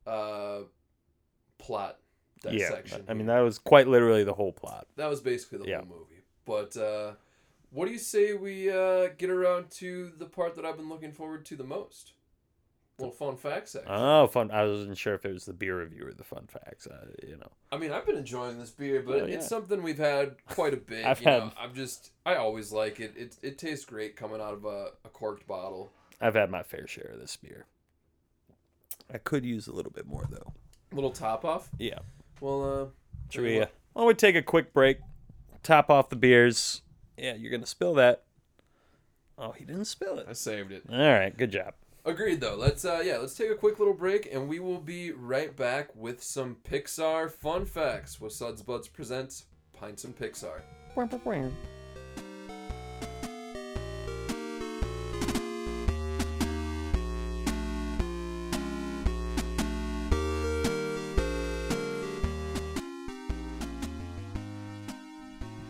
plot dissection. Yeah, I mean, that was quite literally the whole plot. That was basically the whole movie. But what do you say we get around to the part that I've been looking forward to the most? Little fun fact section. Oh, fun! I wasn't sure if it was the beer review or the fun facts. I mean, I've been enjoying this beer, but it's something we've had quite a bit. I always like it. It tastes great coming out of a corked bottle. I've had my fair share of this beer. I could use a little bit more though. A little top off. Yeah. Well, should we? Why don't we take a quick break? Top off the beers. Yeah, you're gonna spill that. Oh, he didn't spill it. I saved it. All right, good job. Agreed, though. Let's take a quick little break, and we will be right back with some Pixar fun facts with Suds Buds presents Pints and Pixar.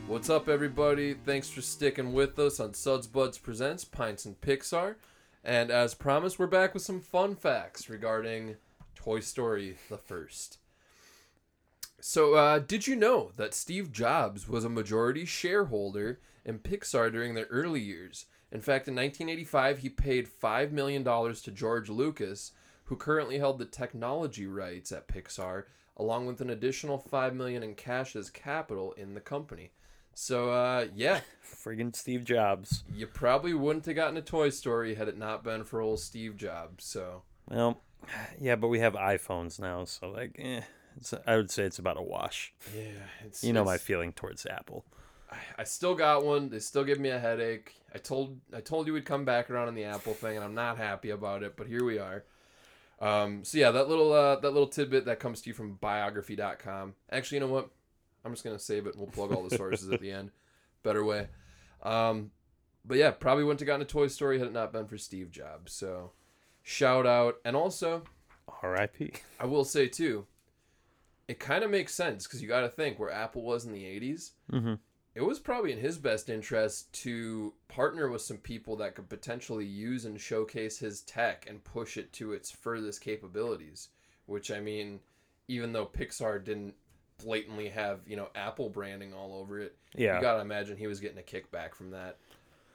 What's up, everybody? Thanks for sticking with us on Suds Buds presents Pints and Pixar. And as promised, we're back with some fun facts regarding Toy Story the first. So, did you know that Steve Jobs was a majority shareholder in Pixar during their early years? In fact, in 1985, he paid $5 million to George Lucas, who currently held the technology rights at Pixar, along with an additional $5 million in cash as capital in the company. So, friggin' Steve Jobs. You probably wouldn't have gotten a Toy Story had it not been for old Steve Jobs, so. Well, yeah, but we have iPhones now, so, like, I would say it's about a wash. Yeah. It's my feeling towards Apple. I still got one. They still give me a headache. I told you we'd come back around on the Apple thing, and I'm not happy about it, but here we are. So yeah, that little tidbit that comes to you from biography.com. Actually, you know what? I'm just going to save it. We'll plug all the sources at the end. Better way. But yeah, probably wouldn't have gotten a Toy Story had it not been for Steve Jobs. So shout out. And also, R.I.P. I will say too, it kind of makes sense because you got to think where Apple was in the 80s. Mm-hmm. It was probably in his best interest to partner with some people that could potentially use and showcase his tech and push it to its furthest capabilities, which, I mean, even though Pixar didn't blatantly have, Apple branding all over it, you got to imagine he was getting a kickback from that.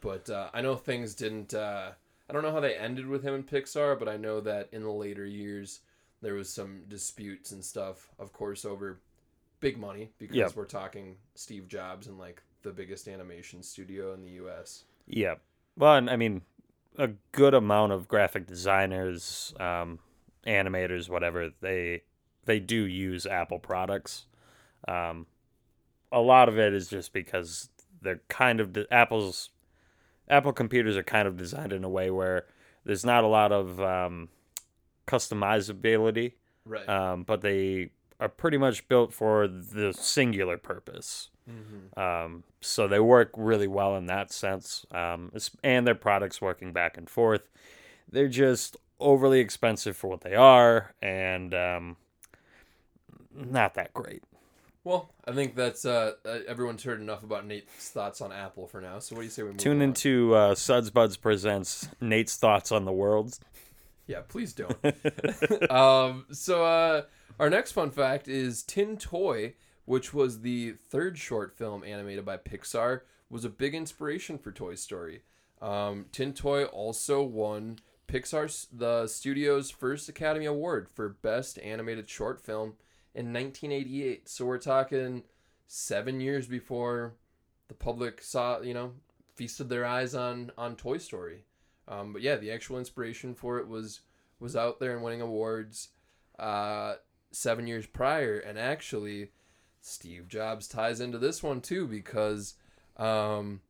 But I know things didn't... I don't know how they ended with him in Pixar, but I know that in the later years, there was some disputes and stuff, of course, over... big money, because we're talking Steve Jobs and like the biggest animation studio in the U.S. Yeah. Well, and I mean, a good amount of graphic designers, animators, whatever, they do use Apple products. A lot of it is just because they're kind of Apple computers are kind of designed in a way where there's not a lot of customizability. Right. But they are pretty much built for the singular purpose. Mm-hmm. So they work really well in that sense. And their products working back and forth. They're just overly expensive for what they are and not that great. Well, I think that's everyone's heard enough about Nate's thoughts on Apple for now. So what do you say we move on? Tune into Suds Buds Presents Nate's Thoughts on the World. Yeah, please don't. Our next fun fact is Tin Toy, which was the third short film animated by Pixar, was a big inspiration for Toy Story. Tin Toy also won Pixar's the studio's first Academy Award for Best Animated Short Film in 1988. So we're talking 7 years before the public saw, feasted their eyes on Toy Story. But yeah, the actual inspiration for it was out there and winning awards 7 years prior. And actually Steve Jobs ties into this one too, because John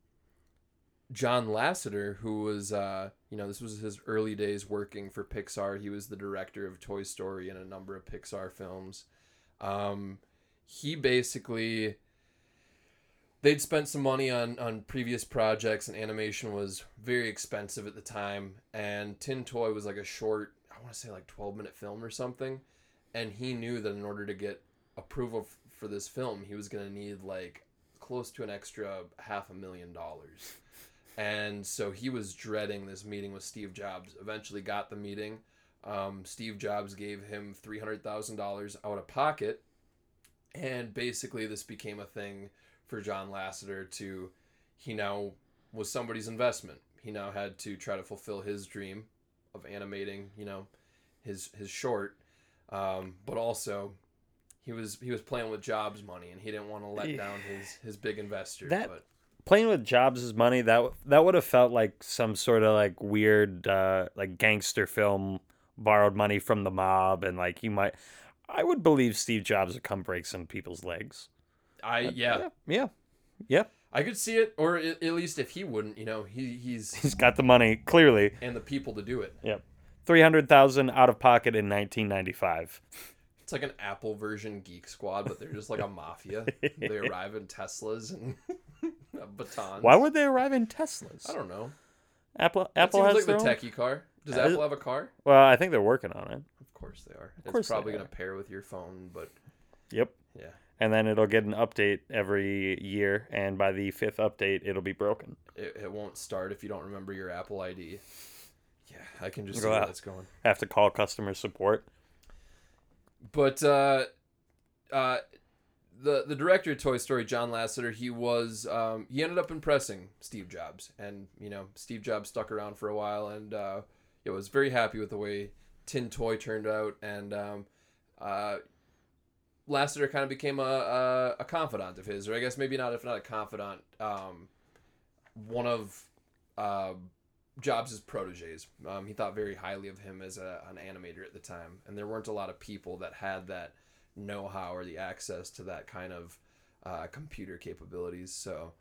Lasseter, who was this was his early days working for Pixar. He was the director of Toy Story and a number of Pixar films. He basically, they'd spent some money on previous projects, and animation was very expensive at the time, and Tin Toy was like a short, I want to say like 12-minute film or something. And he knew that in order to get approval for this film, he was going to need like close to an extra $500,000. And so he was dreading this meeting with Steve Jobs. Eventually got the meeting. Steve Jobs gave him $300,000 out of pocket. And basically this became a thing for John Lasseter to, he now was somebody's investment. He now had to try to fulfill his dream of animating, his short. But also he was playing with Jobs' money, and he didn't want to let down his big investor. Playing with Jobs' money, that would have felt like some sort of like weird like gangster film, borrowed money from the mob, and like I would believe Steve Jobs would come break some people's legs. Yeah. I could see it, or at least if he wouldn't, he's got the money clearly and the people to do it. Yep. $300,000 out of pocket in 1995. It's like an Apple version Geek Squad, but they're just like a mafia. They arrive in Teslas and batons. Why would they arrive in Teslas? I don't know. Apple has like their own techie car. Does Apple have a car? Well, I think they're working on it. Of course they are. It's probably going to pair with your phone, but yep. Yeah. And then it'll get an update every year, and by the 5th update, it'll be broken. It won't start if you don't remember your Apple ID. Yeah, I can just see where that's going. I have to call customer support. But the director of Toy Story, John Lasseter, he ended up impressing Steve Jobs. And, Steve Jobs stuck around for a while, and was very happy with the way Tin Toy turned out. And Lasseter kind of became a confidant of his, or I guess maybe not, if not a confidant, one of... Jobs' proteges. He thought very highly of him as an animator at the time, and there weren't a lot of people that had that know-how or the access to that kind of computer capabilities. So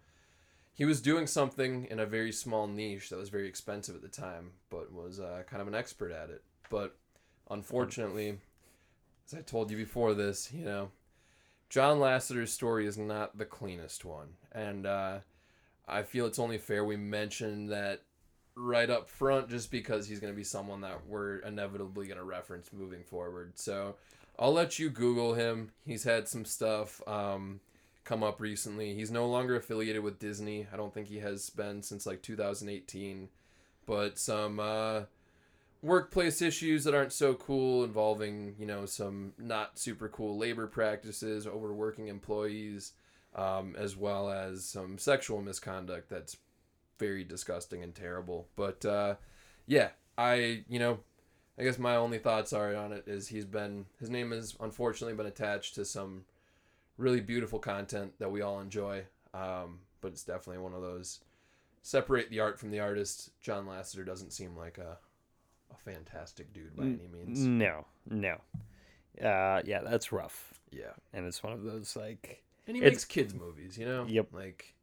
he was doing something in a very small niche that was very expensive at the time, but was kind of an expert at it. But Unfortunately, as I told you before this, you know, John Lasseter's story is not the cleanest one. And I feel it's only fair we mention that right up front, just because he's going to be someone that we're inevitably going to reference moving forward. So I'll let you Google him. He's had some stuff come up recently. He's no longer affiliated with Disney. I don't think he has been since like 2018. But some workplace issues that aren't so cool involving, you know, some not super cool labor practices, overworking employees, as well as some sexual misconduct that's very disgusting and terrible. But yeah, I guess my only thoughts are on it is his name has unfortunately been attached to some really beautiful content that we all enjoy. But it's definitely one of those separate the art from the artist. John Lasseter doesn't seem like a fantastic dude by any means. No. Yeah, that's rough. Yeah. And it's one of those, like... And he makes kids' movies, you know? Yep. Like,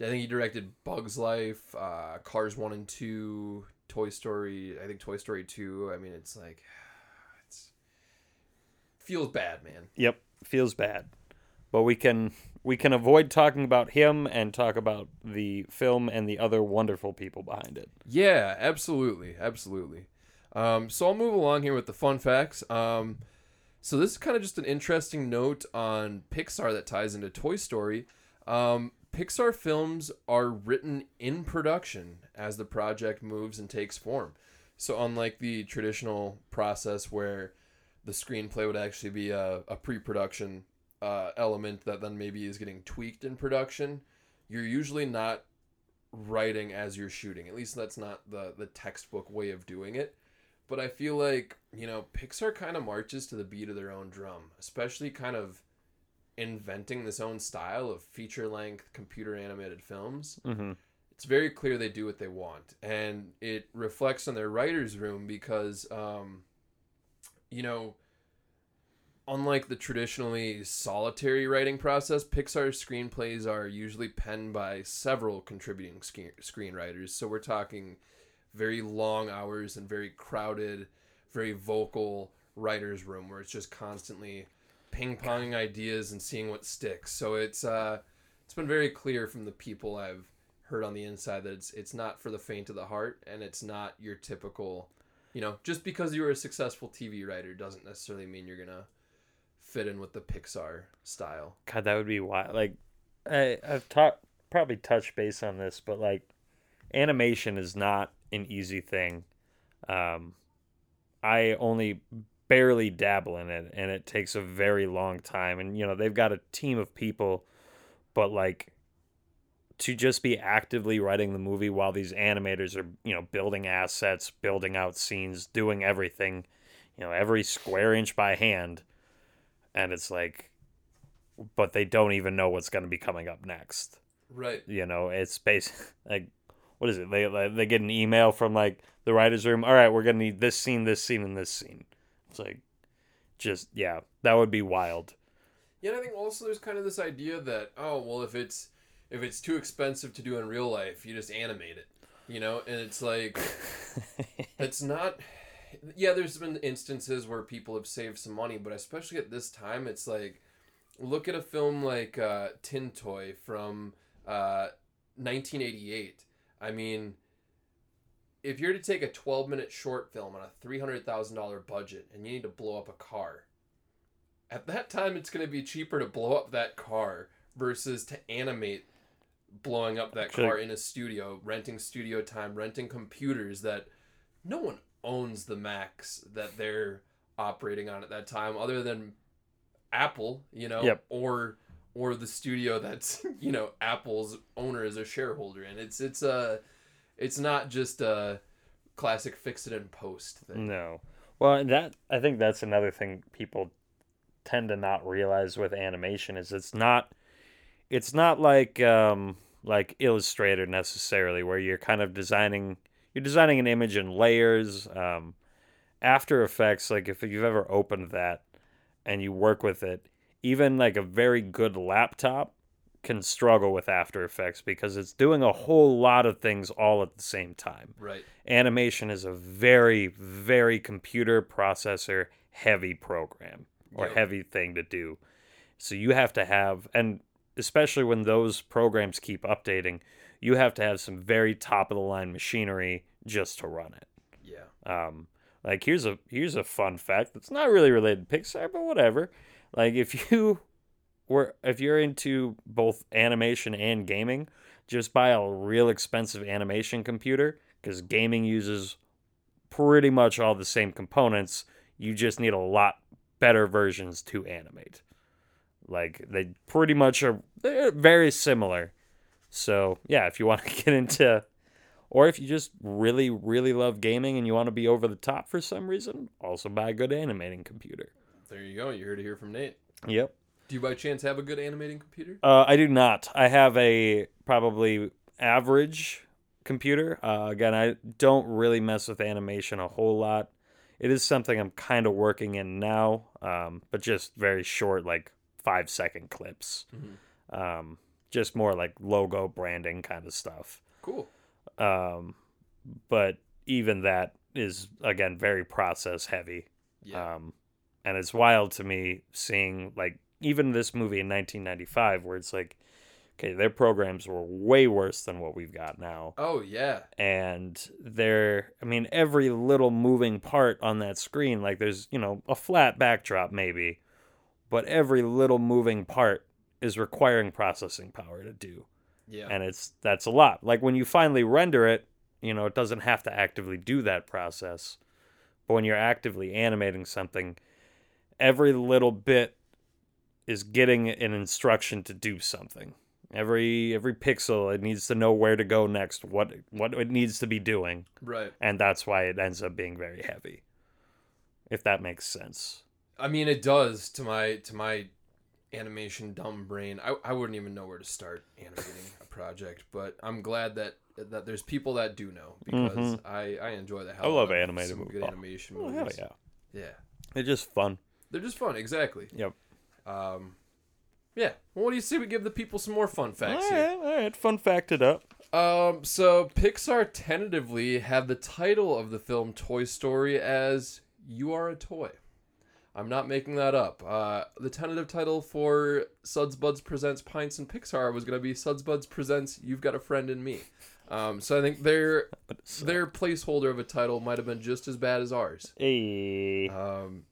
I think he directed Bug's Life, Cars 1 and 2, Toy Story, I think Toy Story 2. I mean, it's like... feels bad, man. Yep, feels bad. But we can avoid talking about him and talk about the film and the other wonderful people behind it. Yeah, absolutely. Absolutely. So I'll move along here with the fun facts. So this is kind of just an interesting note on Pixar that ties into Toy Story. Pixar films are written in production as the project moves and takes form. So unlike the traditional process where the screenplay would actually be a pre-production element that then maybe is getting tweaked in production, you're usually not writing as you're shooting. At least that's not the textbook way of doing it. But I feel like, you know, Pixar kind of marches to the beat of their own drum, especially kind of inventing this own style of feature-length computer animated films. Mm-hmm. It's very clear they do what they want, and it reflects on their writer's room because, you know, unlike the traditionally solitary writing process, Pixar's screenplays are usually penned by several contributing screenwriters. So we're talking very long hours and very crowded, very vocal writer's room where it's just constantly ping-ponging ideas and seeing what sticks. So it's been very clear from the people I've heard on the inside that it's not for the faint of the heart, and it's not your typical, you know, just because you were a successful TV writer doesn't necessarily mean you're going to fit in with the Pixar style. God, that would be wild. Like, I've probably touched base on this, but like, animation is not an easy thing. I only barely dabble in it, and it takes a very long time. And you know, they've got a team of people, but like, to just be actively writing the movie while these animators are, you know, building assets, building out scenes, doing everything, you know, every square inch by hand. And it's like, but they don't even know what's going to be coming up next. Right. You know, it's basically like, what is it? They get an email from like the writer's room. All right, we're going to need this scene, and this scene. It's like, just, yeah, that would be wild. Yeah, and I think also there's kind of this idea that, oh, well, if it's too expensive to do in real life, you just animate it, you know? And it's like, it's not... Yeah, there's been instances where people have saved some money, but especially at this time, it's like, look at a film like Tin Toy from 1988. I mean, if you're to take a 12-minute short film on a $300,000 budget and you need to blow up a car, at that time it's going to be cheaper to blow up that car versus to animate blowing up that car in a studio, renting studio time, renting computers that no one owns the Macs that they're operating on at that time other than Apple, you know. Yep. or the studio that's, you know, Apple's owner is a shareholder in. It's not just a classic fix it in post thing. No. Well, that I think that's another thing people tend to not realize with animation is it's not like Illustrator necessarily, where you're kind of designing an image in layers. After Effects, like if you've ever opened that and you work with it, even like a very good laptop can struggle with After Effects because it's doing a whole lot of things all at the same time. Right. Animation is a very, very computer processor heavy program or heavy thing to do. So you have to have, and especially when those programs keep updating, you have to have some very top of the line machinery just to run it. Yeah. Like here's a fun fact that's not really related to Pixar, but whatever. Like if you're into both animation and gaming, just buy a real expensive animation computer because gaming uses pretty much all the same components. You just need a lot better versions to animate. Like they pretty much are very similar. So yeah, if you want to get into, or if you just really, really love gaming and you want to be over the top for some reason, also buy a good animating computer. There you go. You heard it here from Nate. Yep. Do you by chance have a good animating computer? I do not. I have a probably average computer. Again, I don't really mess with animation a whole lot. It is something I'm kind of working in now, but just very short, like 5-second clips. Mm-hmm. Just more like logo branding kind of stuff. Cool. But even that is, again, very process heavy. Yeah. And it's wild to me seeing like even this movie in 1995 where it's like, okay, their programs were way worse than what we've got now. Oh, yeah. And every little moving part on that screen, like there's, a flat backdrop maybe, but every little moving part is requiring processing power to do. Yeah. And that's a lot. Like when you finally render it, it doesn't have to actively do that process. But when you're actively animating something, every little bit is getting an instruction to do something. Every pixel, it needs to know where to go next, what it needs to be doing. Right. And that's why it ends up being very heavy. If that makes sense. I mean, it does to my animation dumb brain. I wouldn't even know where to start animating a project, but I'm glad that there's people that do know because mm-hmm. I enjoy the hell out of it. I love animated movies. Good animation movies. Hell yeah. Yeah. They're just fun. Exactly. Yep. Yeah. Well, what do you say we give the people some more fun facts here? All right. Fun fact it up. So Pixar tentatively had the title of the film Toy Story as You Are a Toy. I'm not making that up. The tentative title for Suds Buds Presents Pints and Pixar was going to be Suds Buds Presents You've Got a Friend in Me. So I think their placeholder of a title might have been just as bad as ours. Hey.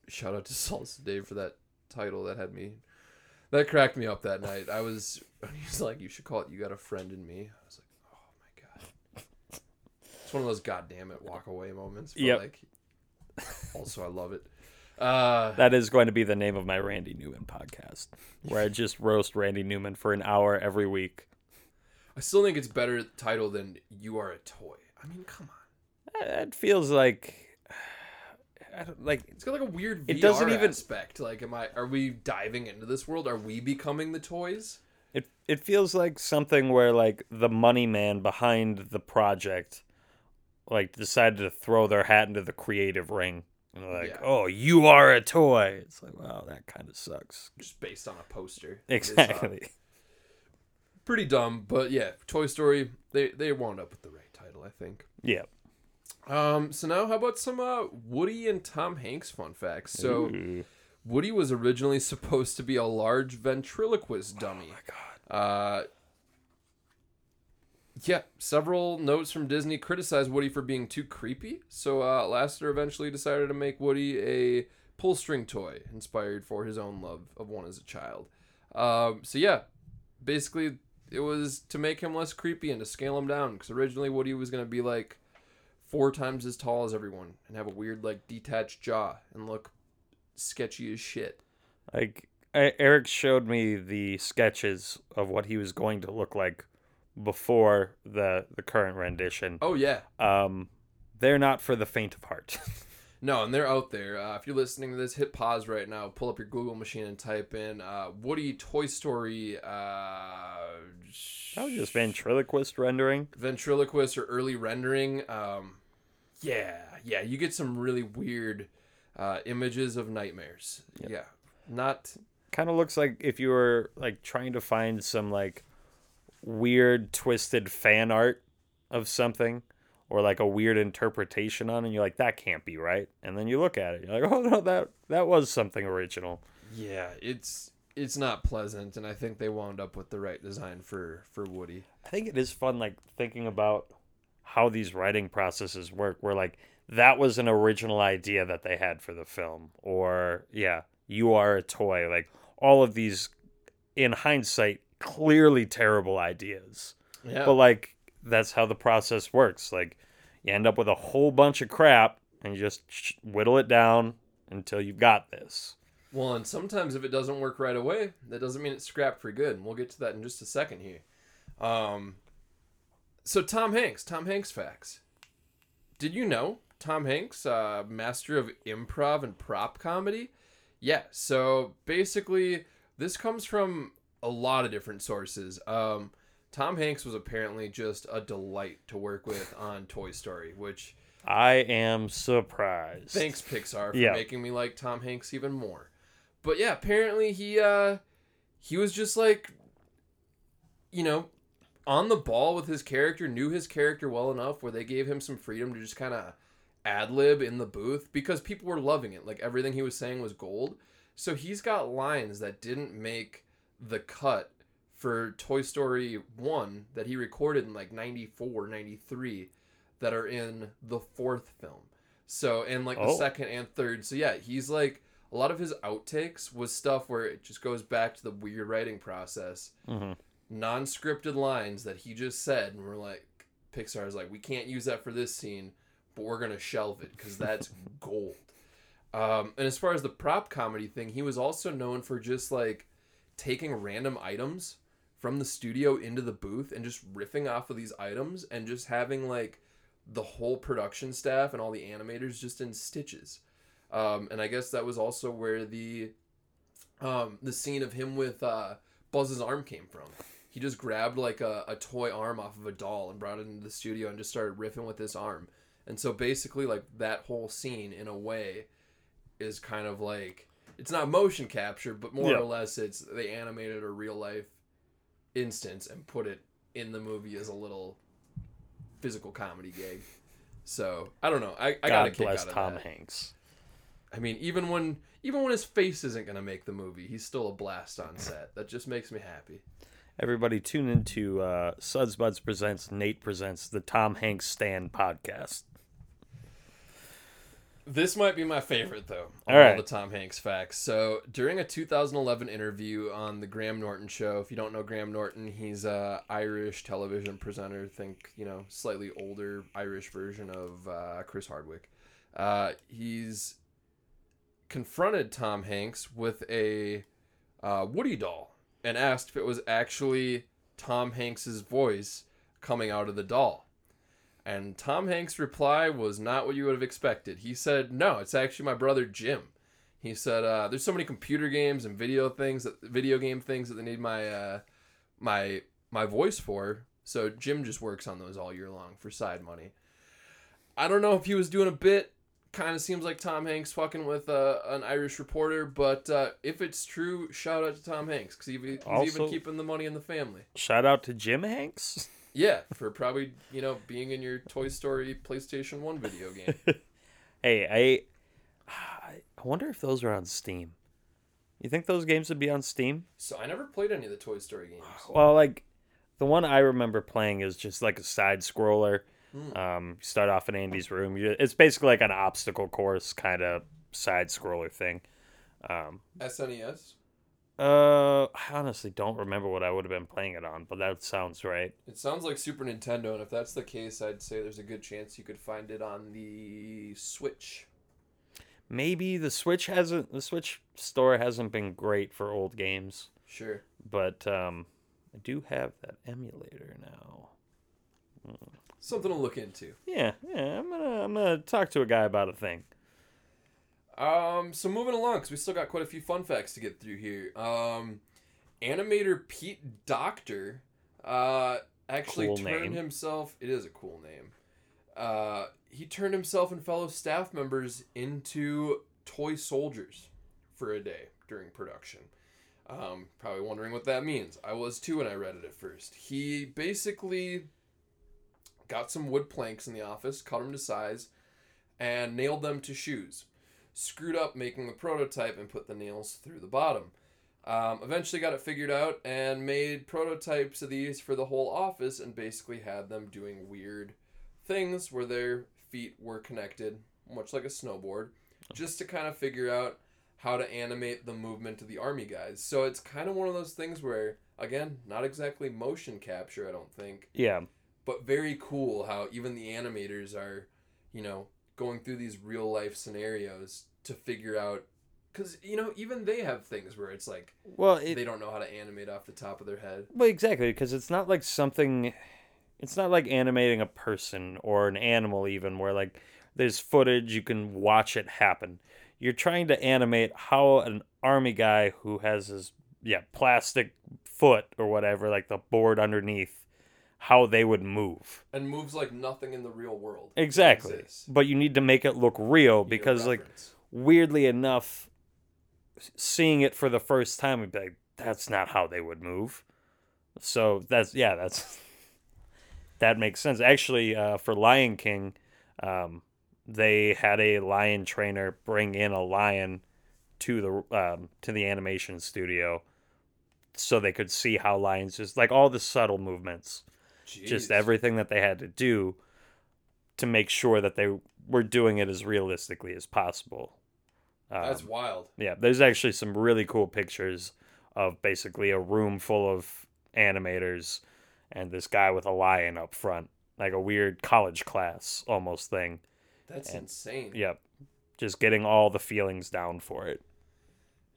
Shout out to Salsa Dave for that title that cracked me up that night. He's like, you should call it You Got a Friend in Me. I was like, oh my god, it's one of those goddamn it walk away moments. But yep. Like, also I love it. That is going to be the name of my Randy Newman podcast, where I just roast Randy Newman for an hour every week. I still think it's better title than You Are a Toy. I mean, come on. It feels like, it's got like a weird VR aspect. Like, are we diving into this world? Are we becoming the toys? It feels like something where like the money man behind the project, like decided to throw their hat into the creative ring. Like, oh, you are a toy. It's like, wow, that kind of sucks. Just based on a poster. Exactly. Pretty dumb, but yeah, Toy Story, they wound up with the right title, I think. Yeah. So now how about some Woody and Tom Hanks fun facts? So Woody was originally supposed to be a large ventriloquist dummy. Oh my god. Yeah, several notes from Disney criticized Woody for being too creepy, so Lasseter eventually decided to make Woody a pull-string toy, inspired for his own love of one as a child. So yeah, basically it was to make him less creepy and to scale him down, because originally Woody was going to be like 4 times as tall as everyone and have a weird like detached jaw and look sketchy as shit. Like Eric showed me the sketches of what he was going to look like before the current rendition. Oh yeah. They're not for the faint of heart. No, and they're out there. If you're listening to this, hit pause right now, pull up your Google machine and type in Woody Toy Story. That was just ventriloquist rendering. Ventriloquist or early rendering. Yeah. You get some really weird images of nightmares. Yep. Yeah. Not kind of looks like if you were like trying to find some like weird twisted fan art of something, or like a weird interpretation on it, and you're like, that can't be right. And then you look at it, you're like, oh no, that was something original. Yeah, it's not pleasant, and I think they wound up with the right design for Woody. I think it is fun, like, thinking about how these writing processes work, where, like, that was an original idea that they had for the film. Or, yeah, you are a toy. Like, all of these, in hindsight, clearly terrible ideas. Yeah. But, like, that's how the process works. Like, you end up with a whole bunch of crap, and you just whittle it down until you've got this. Well, and sometimes if it doesn't work right away, that doesn't mean it's scrapped for good. And we'll get to that in just a second here. So Tom Hanks facts. Did you know Tom Hanks, master of improv and prop comedy? Yeah, so basically this comes from a lot of different sources. Tom Hanks was apparently just a delight to work with on Toy Story, which... I am surprised. Thanks, Pixar, for making me like Tom Hanks even more. But yeah, apparently he was just like, you know, on the ball with his character, knew his character well enough where they gave him some freedom to just kind of ad-lib in the booth because people were loving it. Like, everything he was saying was gold. So he's got lines that didn't make the cut for Toy Story 1 that he recorded in like 94, 93. That are in the fourth film. So, and like the second and third. So yeah, he's like, a lot of his outtakes was stuff where it just goes back to the weird writing process. Mm-hmm. Non-scripted lines that he just said. And we're like, Pixar's like, we can't use that for this scene, but we're going to shelve it because that's gold. And as far as the prop comedy thing, he was also known for just like taking random items from the studio into the booth and just riffing off of these items and just having like the whole production staff and all the animators just in stitches. And I guess that was also where the scene of him with Buzz's arm came from. He just grabbed like a toy arm off of a doll and brought it into the studio and just started riffing with this arm. And so basically like that whole scene in a way is kind of like, it's not motion capture, but more or less it's they animated a real life instance and put it in the movie as a little physical comedy gig. So I don't know. I got a kick out of that. God bless Tom Hanks. I mean, even when his face isn't going to make the movie, he's still a blast on set. That just makes me happy. Everybody tune into Suds Buds Presents Nate Presents the Tom Hanks Stan podcast. This might be my favorite, though, all the Tom Hanks facts. So during a 2011 interview on the Graham Norton show, if you don't know Graham Norton, he's an Irish television presenter, think, you know, slightly older Irish version of Chris Hardwick. He's confronted Tom Hanks with a Woody doll and asked if it was actually Tom Hanks's voice coming out of the doll. And Tom Hanks' reply was not what you would have expected. He said, no, it's actually my brother Jim. He said, there's so many computer games and video game things that they need my voice for. So Jim just works on those all year long for side money. I don't know if he was doing a bit. Kind of seems like Tom Hanks fucking with an Irish reporter. But if it's true, shout out to Tom Hanks. Because he's even keeping the money in the family. Shout out to Jim Hanks? Yeah, for probably, you know, being in your Toy Story PlayStation 1 video game. Hey, I wonder if those are on Steam. You think those games would be on Steam? So I never played any of the Toy Story games. Well, like, the one I remember playing is just like a side-scroller. You start off in Andy's room. It's basically like an obstacle course kind of side-scroller thing. SNES? I honestly don't remember what I would have been playing it on, but that sounds right. It sounds like Super Nintendo, and if that's the case, I'd say there's a good chance you could find it on the Switch. Maybe the Switch store hasn't been great for old games. Sure. But I do have that emulator now. Something to look into. Yeah, I'm gonna talk to a guy about a thing. So moving along, because we still got quite a few fun facts to get through here. Animator Pete Docter actually turned himself... It is a cool name. He turned himself and fellow staff members into toy soldiers for a day during production. Probably wondering what that means. I was too when I read it at first. He basically got some wood planks in the office, cut them to size, and nailed them to shoes. Screwed up making the prototype and put the nails through the bottom. Eventually got it figured out and made prototypes of these for the whole office and basically had them doing weird things where their feet were connected, much like a snowboard, just to kind of figure out how to animate the movement of the army guys. So it's kind of one of those things where, again, not exactly motion capture, I don't think. Yeah. But very cool how even the animators are, you know, going through these real life scenarios to figure out. Because, you know, even they have things where it's like, well, they don't know how to animate off the top of their head. Well, exactly, because it's not like something, it's not like animating a person or an animal even, where like there's footage, you can watch it happen. You're trying to animate how an army guy who has his plastic foot or whatever, like the board underneath, how they would move. And moves like nothing in the real world. Exactly. But you need to make it look real because, like, weirdly enough, seeing it for the first time, we'd be like, that's not how they would move. So that's that makes sense. Actually, for Lion King, they had a lion trainer bring in a lion to the animation studio, so they could see how lions, just like all the subtle movements, just everything that they had to do to make sure that they were doing it as realistically as possible. That's wild. Yeah, there's actually some really cool pictures of basically a room full of animators and this guy with a lion up front, like a weird college class almost thing. That's insane. Yep. Just getting all the feelings down for it.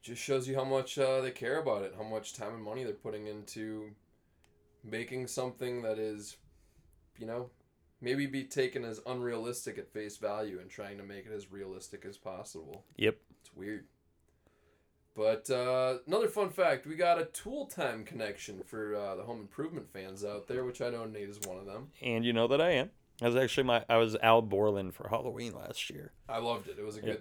Just shows you how much they care about it, how much time and money they're putting into making something that is, you know, maybe be taken as unrealistic at face value and trying to make it as realistic as possible. Yep. It's weird. But another fun fact, we got a Tool Time connection for the Home Improvement fans out there, which I know Nate is one of them. And you know that I am. I was Al Borland for Halloween last year. I loved it. It was a good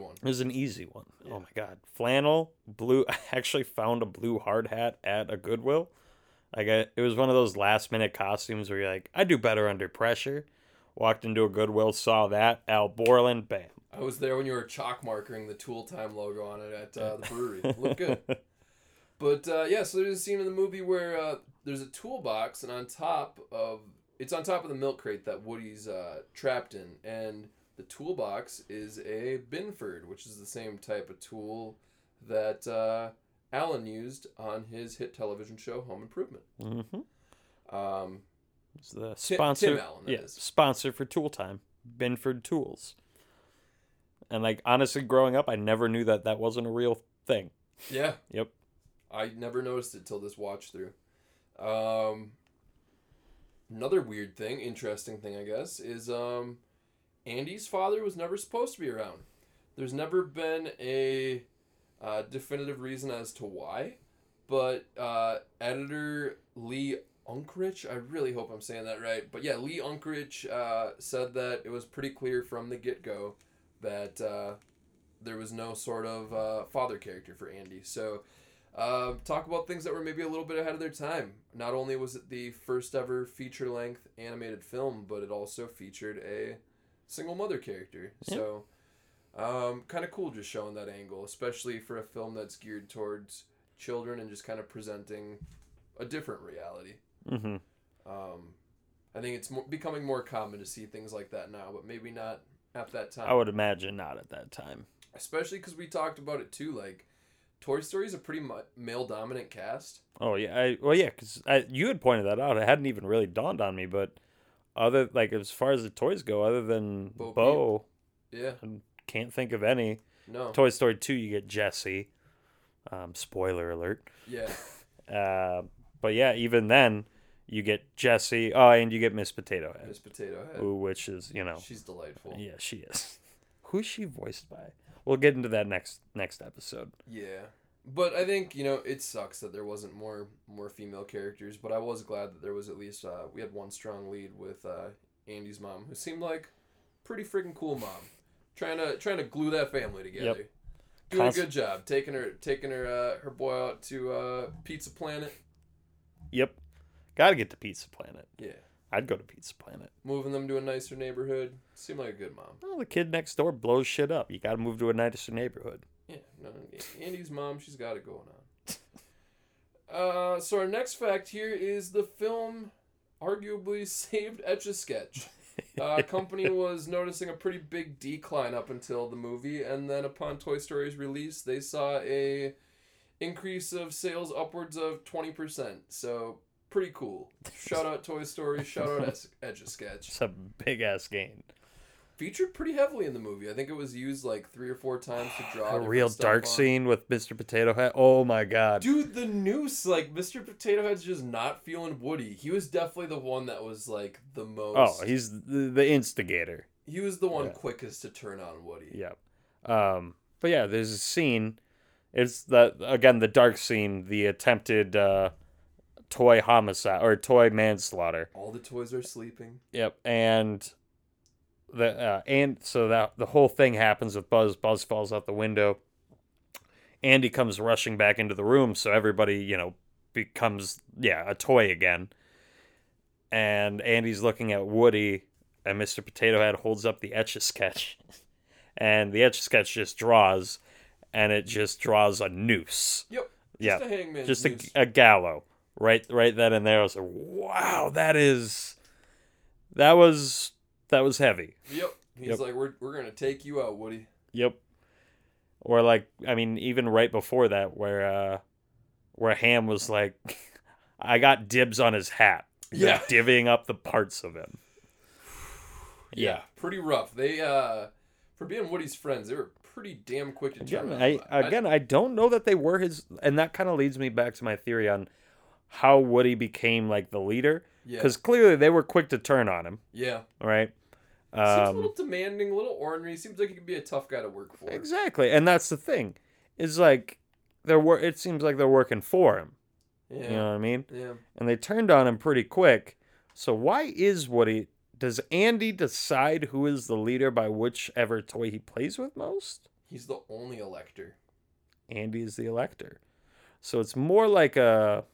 one. It was an easy one. Yeah. Oh my God. Flannel, blue. I actually found a blue hard hat at a Goodwill. It was one of those last minute costumes where you're like, I do better under pressure. Walked into a Goodwill, saw that, Al Borland, bam. I was there when you were chalk markering the Tool Time logo on it at the brewery. Looked good. But so there's a scene in the movie where there's a toolbox, and it's on top of the milk crate that Woody's trapped in, and the toolbox is a Binford, which is the same type of tool that Alan used on his hit television show Home Improvement. Mm-hmm. It's the sponsor. Tim Allen, that is. Sponsor for Tool Time, Binford Tools. And like honestly, growing up, I never knew that wasn't a real thing. Yeah. Yep. I never noticed it till this watch through. Another weird thing, interesting thing, I guess, is Andy's father was never supposed to be around. There's never been a definitive reason as to why, but editor Lee Unkrich, I really hope I'm saying that right, but yeah, Lee Unkrich said that it was pretty clear from the get-go that there was no sort of father character for Andy, so... talk about things that were maybe a little bit ahead of their time. Not only was it the first ever feature-length animated film, but it also featured a single mother character. Yeah. So, kind of cool just showing that angle, especially for a film that's geared towards children and just kind of presenting a different reality. Mm-hmm. I think it's becoming more common to see things like that now, but maybe not at that time. I would imagine not at that time. Especially because we talked about it too, like, Toy Story is a pretty male-dominant cast. Oh, yeah. Because you had pointed that out. It hadn't even really dawned on me, but as far as the toys go, other than Bo yeah, I can't think of any. No. Toy Story 2, you get Jessie. Spoiler alert. Yeah. But yeah, even then, you get Jessie. Oh, and you get Miss Potato Head. Miss Potato Head. Which is, you know. She's delightful. Yeah, she is. Who's she voiced by? We'll get into that next episode. Yeah. But I think, you know, it sucks that there wasn't more female characters, but I was glad that there was at least, we had one strong lead with Andy's mom, who seemed like pretty freaking cool mom, trying to glue that family together. Yep. Doing a good job. Taking her her boy out to Pizza Planet. Yep. Gotta get to Pizza Planet. Yeah. I'd go to Pizza Planet. Moving them to a nicer neighborhood. Seemed like a good mom. Well, the kid next door blows shit up. You gotta move to a nicer neighborhood. Yeah. No, Andy's mom, she's got it going on. So our next fact here is the film arguably saved Etch-a-Sketch. Company was noticing a pretty big decline up until the movie, and then upon Toy Story's release, they saw a increase of sales upwards of 20%. So pretty cool. Shout out Toy Story. Shout out Etch-a-Sketch. It's a big ass game. Featured pretty heavily in the movie. I think it was used like 3 or 4 times to draw a real dark scene with Mr. Potato Head. Oh my God, dude, the noose! Like Mr. Potato Head's just not feeling Woody. He was definitely the one that was like the most. Oh, he's the instigator. He was the one quickest to turn on Woody. Yep. But yeah, there's a scene. It's the dark scene, the attempted toy homicide or toy manslaughter. All the toys are sleeping. Yep, and. The whole thing happens with Buzz. Buzz falls out the window. Andy comes rushing back into the room, so everybody, becomes a toy again. And Andy's looking at Woody, and Mr. Potato Head holds up the Etch-a-Sketch, and the Etch-a-Sketch just draws, and it just draws a noose. Yep. Just a hangman's noose. A gallow. Right then and there. I was like, wow, that was heavy. Yep. He's like, we're going to take you out, Woody. Yep. Or like, I mean, even right before that where Ham was like, I got dibs on his hat. Yeah. Like divvying up the parts of him. Yeah. Pretty rough. They, for being Woody's friends, they were pretty damn quick to turn on. I don't know that they were his, and that kind of leads me back to my theory on how Woody became like the leader. Because clearly they were quick to turn on him. Yeah. Right? Seems a little demanding, a little ornery. Seems like he could be a tough guy to work for. Exactly. And that's the thing. It's like, it seems like they're working for him. Yeah. You know what I mean? Yeah. And they turned on him pretty quick. So why is Woody... Does Andy decide who is the leader by whichever toy he plays with most? He's the only elector. Andy is the elector. So it's more like a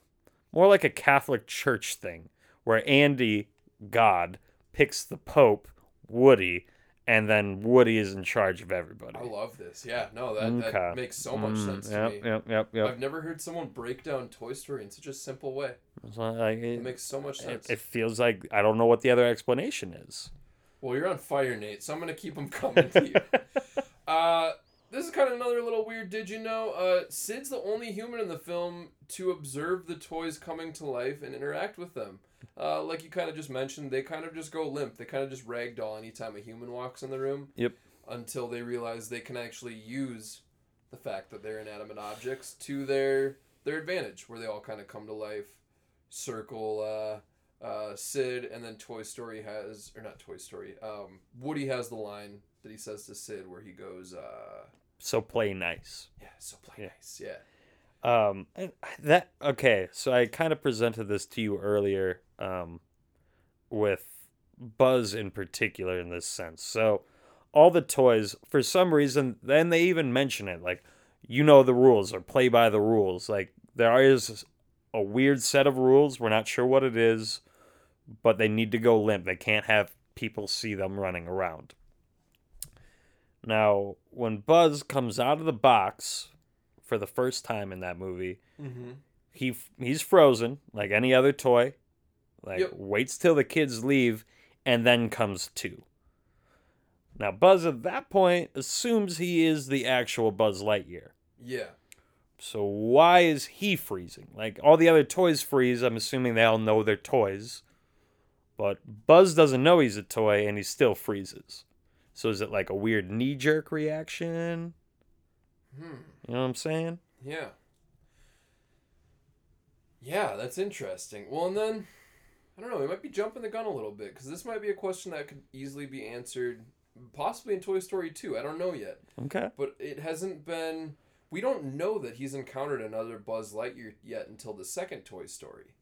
Catholic Church thing. Where Andy, God, picks the Pope, Woody, and then Woody is in charge of everybody. I love this. Yeah, no, that makes so much sense to me. Yep. I've never heard someone break down Toy Story in such a simple way. It makes so much sense. It feels like I don't know what the other explanation is. Well, you're on fire, Nate, so I'm going to keep them coming to you. This is kind of another little weird, did you know? Sid's the only human in the film to observe the toys coming to life and interact with them. Like you kind of just mentioned, they kind of just go limp. They kind of just ragdoll anytime a human walks in the room. Yep. Until they realize they can actually use the fact that they're inanimate objects to their advantage, where they all kind of come to life, circle Sid, and then Woody has the line that he says to Sid where he goes... So play nice. Yeah, so play nice, yeah. So I kind of presented this to you earlier with Buzz in particular in this sense. So all the toys, for some reason, then they even mention it, like, the rules or play by the rules. Like, there is a weird set of rules. We're not sure what it is, but they need to go limp. They can't have people see them running around. Now, when Buzz comes out of the box for the first time in that movie, mm-hmm. he's frozen like any other toy, waits till the kids leave, and then comes to. Now, Buzz at that point assumes he is the actual Buzz Lightyear. Yeah. So why is he freezing? Like, all the other toys freeze. I'm assuming they all know they're toys. But Buzz doesn't know he's a toy, and he still freezes. So is it like a weird knee-jerk reaction? You know what I'm saying? Yeah. Yeah, that's interesting. Well, and then, I don't know, we might be jumping the gun a little bit, because this might be a question that could easily be answered, possibly in Toy Story 2. I don't know yet. Okay. But it hasn't been... We don't know that he's encountered another Buzz Lightyear yet until the second Toy Story.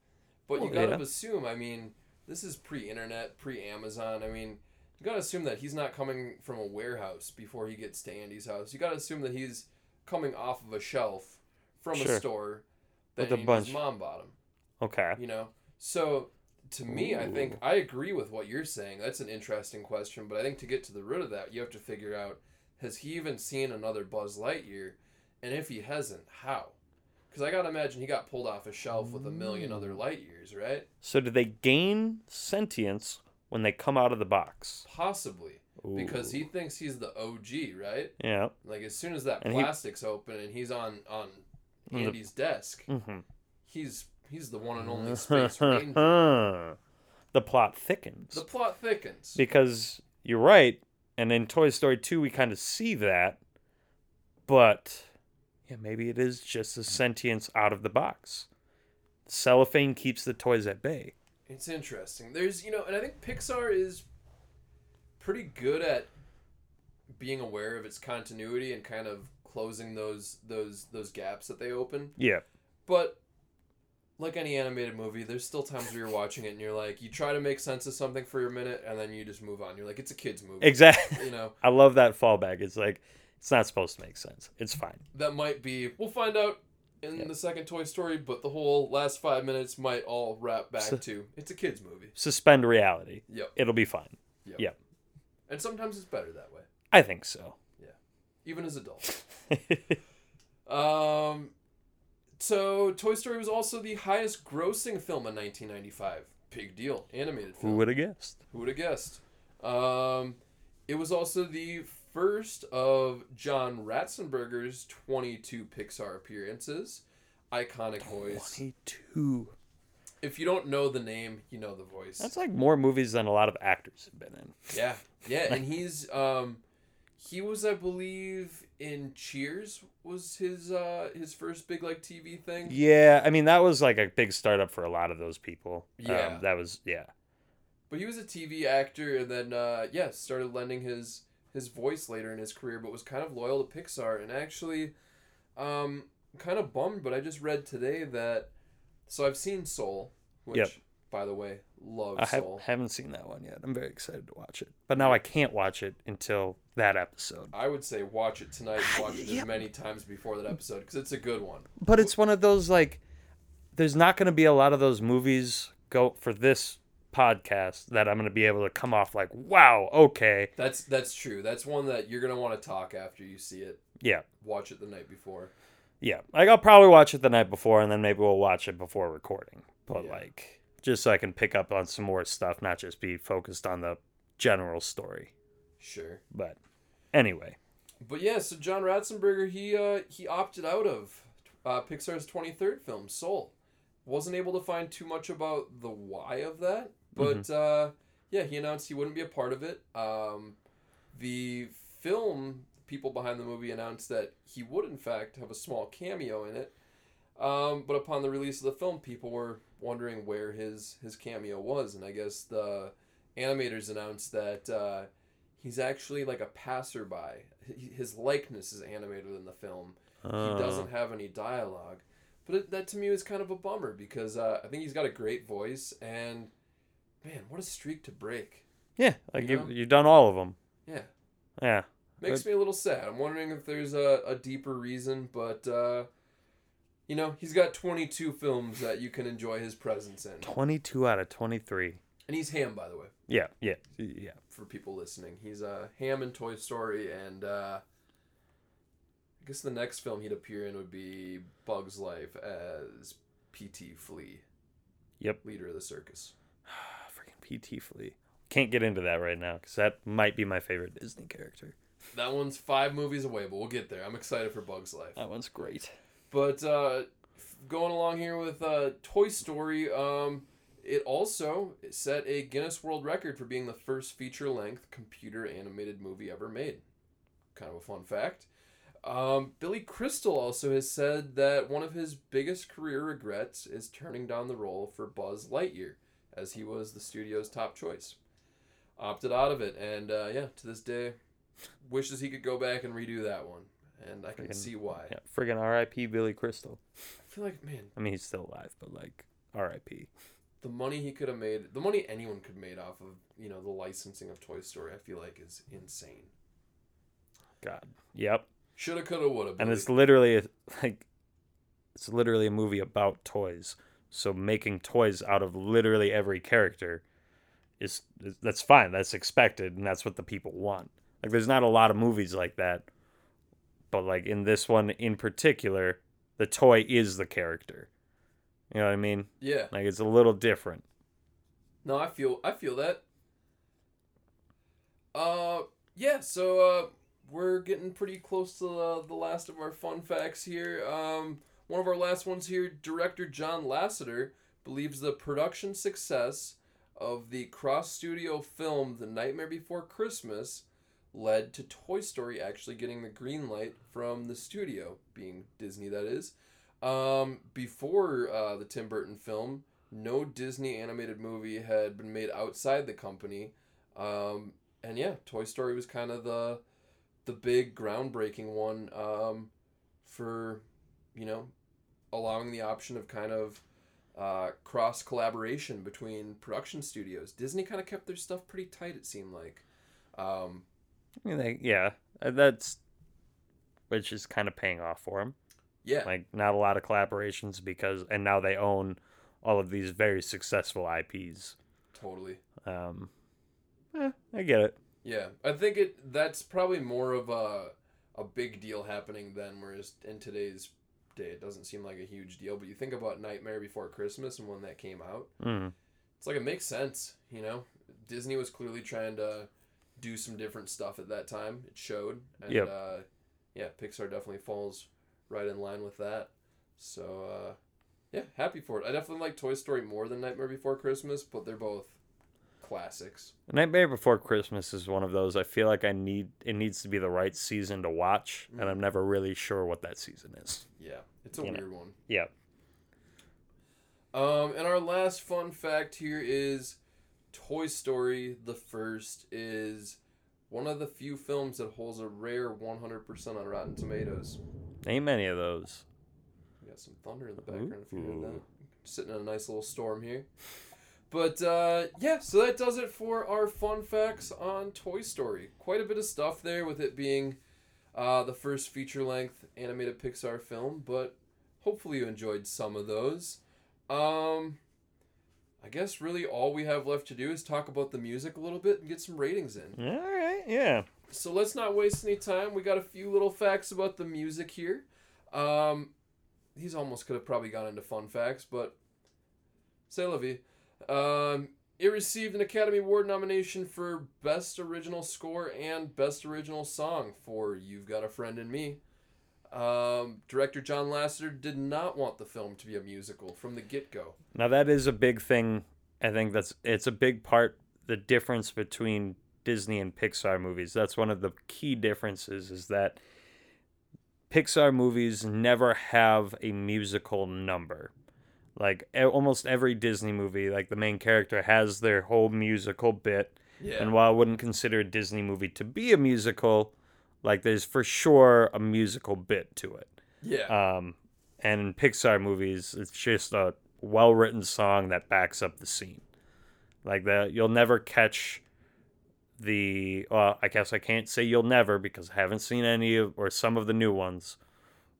But you gotta assume, I mean, this is pre-internet, pre-Amazon, I mean... You got to assume that he's not coming from a warehouse before he gets to Andy's house. You got to assume that he's coming off of a shelf from a store that his mom bought him. Okay. You know? So, to me, I think I agree with what you're saying. That's an interesting question. But I think to get to the root of that, you have to figure out, has he even seen another Buzz Lightyear? And if he hasn't, how? Because I got to imagine he got pulled off a shelf with a million other light years, right? So do they gain sentience when they come out of the box? Possibly. Ooh. Because he thinks he's the OG, right? Yeah. Like, as soon as that plastic's open and he's on Andy's desk, he's the one and only Space Ranger. The plot thickens. The plot thickens. Because you're right, and in Toy Story 2 we kind of see that, but... yeah, maybe it is just the sentience out of the box. Cellophane keeps the toys at bay. It's interesting. There's, you know, and I think Pixar is pretty good at being aware of its continuity and kind of closing those gaps that they open. Yeah. But like any animated movie, there's still times where you're watching it and you're like, you try to make sense of something for a minute and then you just move on. You're like, it's a kid's movie. Exactly. You know. I love that fallback. It's like, it's not supposed to make sense. It's fine. That might be... we'll find out in the second Toy Story, but the whole last 5 minutes might all wrap back to... it's a kid's movie. Suspend reality. Yep. It'll be fine. Yep. And sometimes it's better that way. I think so. Yeah. Even as adults. So, Toy Story was also the highest grossing film in 1995. Big deal. Animated film. Who would have guessed? Who would have guessed? It was also the... first of John Ratzenberger's 22 Pixar appearances. Iconic voice. 22. If you don't know the name, you know the voice. That's like more movies than a lot of actors have been in. Yeah. Yeah, and he's he was, I believe, in Cheers was his first big like TV thing. Yeah, I mean that was like a big startup for a lot of those people. Yeah. That was But he was a TV actor and then started lending his voice later in his career, but was kind of loyal to Pixar, and actually kind of bummed, but I just read today that... so I've seen Soul, which, by the way, love Soul. I haven't seen that one yet. I'm very excited to watch it. But now I can't watch it until that episode. I would say watch it tonight and watch it as many times before that episode, because it's a good one. But it's one of those, like, there's not going to be a lot of those movies go for this podcast that I'm going to be able to come off like, wow, okay. That's true. That's one that you're going to want to talk after you see it. Yeah. Watch it the night before. Yeah. Like, I'll probably watch it the night before, and then maybe we'll watch it before recording. But, like, just so I can pick up on some more stuff, not just be focused on the general story. Sure. But, anyway. But, yeah, so John Ratzenberger, he opted out of Pixar's 23rd film, Soul. Wasn't able to find too much about the why of that. But, he announced he wouldn't be a part of it. The film, people behind the movie announced that he would, in fact, have a small cameo in it. But upon the release of the film, people were wondering where his cameo was. And I guess the animators announced that he's actually like a passerby. His likeness is animated in the film. He doesn't have any dialogue. But that, to me, was kind of a bummer because I think he's got a great voice and... man, what a streak to break. Yeah, like you've done all of them. Yeah. Yeah. Makes me a little sad. I'm wondering if there's a deeper reason, but, he's got 22 films that you can enjoy his presence in. 22 out of 23. And he's Ham, by the way. Yeah. For people listening. He's Ham in Toy Story, and I guess the next film he'd appear in would be Bug's Life as P.T. Flea. Yep. Leader of the circus. P.T. Flea. Can't get into that right now because that might be my favorite Disney character. That one's 5 movies away, but we'll get there. I'm excited for Bug's Life. That one's great. But going along here with Toy Story, it also set a Guinness World Record for being the first feature-length computer-animated movie ever made. Kind of a fun fact. Billy Crystal also has said that one of his biggest career regrets is turning down the role for Buzz Lightyear, as he was the studio's top choice. Opted out of it, and to this day, wishes he could go back and redo that one. And I can see why. Yeah, friggin' R.I.P. Billy Crystal. I feel like, man... I mean, he's still alive, but, like, R.I.P. The money he could have made... the money anyone could have made off of, the licensing of Toy Story, I feel like is insane. God. Yep. Shoulda, coulda, woulda. And it's literally like, it's literally a movie about toys. So making toys out of literally every character is that's fine. That's expected, and that's what the people want. Like, there's not a lot of movies like that, but like in this one in particular, the toy is the character. You know what I mean? Yeah. Like, it's a little different. No, I feel that. Yeah. So we're getting pretty close to the last of our fun facts here. One of our last ones here, director John Lasseter believes the production success of the cross-studio film The Nightmare Before Christmas led to Toy Story actually getting the green light from the studio, being Disney that is. Before the Tim Burton film, no Disney animated movie had been made outside the company. And yeah, Toy Story was kind of the big groundbreaking one for, you know, allowing the option of kind of cross collaboration between production studios. Disney kind of kept their stuff pretty tight, it seemed like. I mean, which is kind of paying off for them. Yeah, like not a lot of collaborations and now they own all of these very successful IPs. Totally. I get it. Yeah, I think that's probably more of a big deal happening then, whereas in today's day it doesn't seem like a huge deal, but you think about Nightmare Before Christmas and when that came out, It's like it makes sense, you know? Disney was clearly trying to do some different stuff at that time. It showed. And yep. Pixar definitely falls right in line with that. So, happy for it. I definitely like Toy Story more than Nightmare Before Christmas, but they're both classics. Nightmare Before Christmas is one of those I feel like it needs to be the right season to watch, and I'm never really sure what that season is. Yeah, it's a weird one. Yeah. And our last fun fact here is Toy Story, the first, is one of the few films that holds a rare 100% on Rotten Tomatoes. Ain't many of those. We got some thunder in the background. Ooh. If you heard that. Sitting in a nice little storm here. But, so that does it for our fun facts on Toy Story. Quite a bit of stuff there with it being the first feature-length animated Pixar film, but hopefully you enjoyed some of those. I guess really all we have left to do is talk about the music a little bit and get some ratings in. All right, yeah. So let's not waste any time. We got a few little facts about the music here. These almost could have probably gone into fun facts, but c'est la vie. It received an Academy Award nomination for Best Original Score and Best Original Song for You've Got a Friend in Me. Director John Lasseter did not want the film to be a musical from the get-go. Now that is a big thing. I think it's a big part, the difference between Disney and Pixar movies. That's one of the key differences is that Pixar movies never have a musical number. Like, almost every Disney movie, like, the main character has their whole musical bit. Yeah. And while I wouldn't consider a Disney movie to be a musical, like, there's for sure a musical bit to it. Yeah. And in Pixar movies, it's just a well-written song that backs up the scene. Like, you'll never catch the... Well, I guess I can't say you'll never because I haven't seen some of the new ones.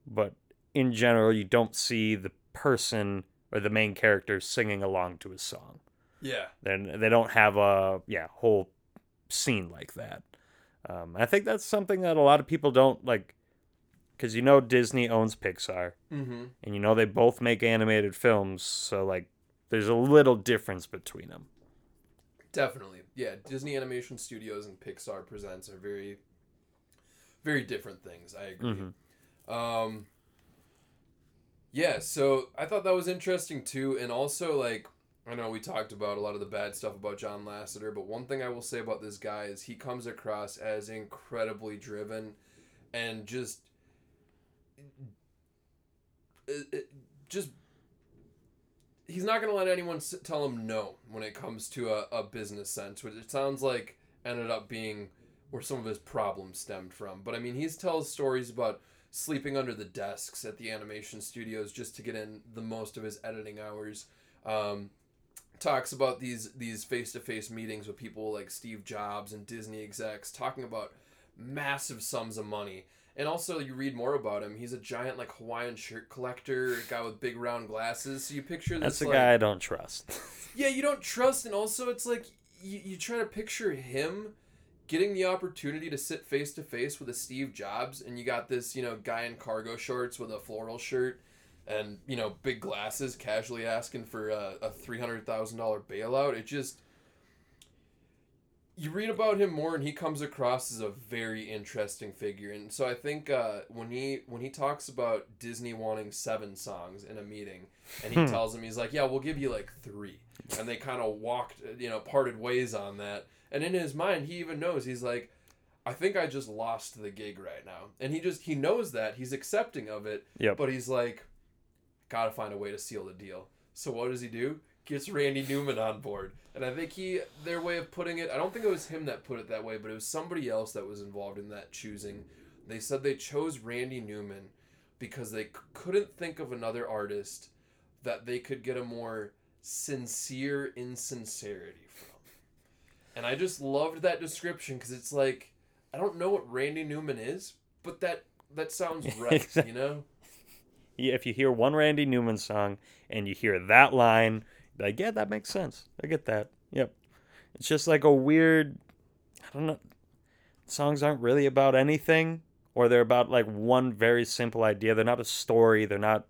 But in general, you don't see the person... or the main character singing along to a song. Yeah. Then they don't have a whole scene like that. I think that's something that a lot of people don't like, because you know Disney owns Pixar, and you know they both make animated films, so like there's a little difference between them. Definitely, yeah. Disney Animation Studios and Pixar Presents are very, very different things. I agree. Yeah, so I thought that was interesting, too, and also, like, I know we talked about a lot of the bad stuff about John Lasseter, but one thing I will say about this guy is he comes across as incredibly driven and just he's not going to let anyone tell him no when it comes to a business sense, which it sounds like ended up being where some of his problems stemmed from. But, I mean, he tells stories about sleeping under the desks at the animation studios just to get in the most of his editing hours. Talks about these face-to-face meetings with people like Steve Jobs and Disney execs, talking about massive sums of money And also, you read more about him. He's a giant, like, Hawaiian shirt collector, a guy with big round glasses. So you picture this. That's a guy I don't trust. Yeah, you don't trust, and also it's like you try to picture him getting the opportunity to sit face to face with a Steve Jobs, and you got this, you know, guy in cargo shorts with a floral shirt and, you know, big glasses, casually asking for a $300,000 bailout. It just. You read about him more, and he comes across as a very interesting figure. And so I think when he talks about Disney wanting 7 songs in a meeting, and he tells him, he's like, yeah, we'll give you like 3. And they kind of parted ways on that. And in his mind, he even knows, he's like, I think I just lost the gig right now. And he knows that. He's accepting of it. Yep. But he's like, gotta find a way to seal the deal. So what does he do? Gets Randy Newman on board. And I think their way of putting it, I don't think it was him that put it that way, but it was somebody else that was involved in that choosing. They said they chose Randy Newman because they couldn't think of another artist that they could get a more sincere insincerity from. And I just loved that description because it's like, I don't know what Randy Newman is, but that sounds right, you know? Yeah, if you hear one Randy Newman song and you hear that line, like, yeah, that makes sense. I get that. Yep. It's just like a weird, I don't know, songs aren't really about anything, or they're about like one very simple idea. They're not a story. They're not,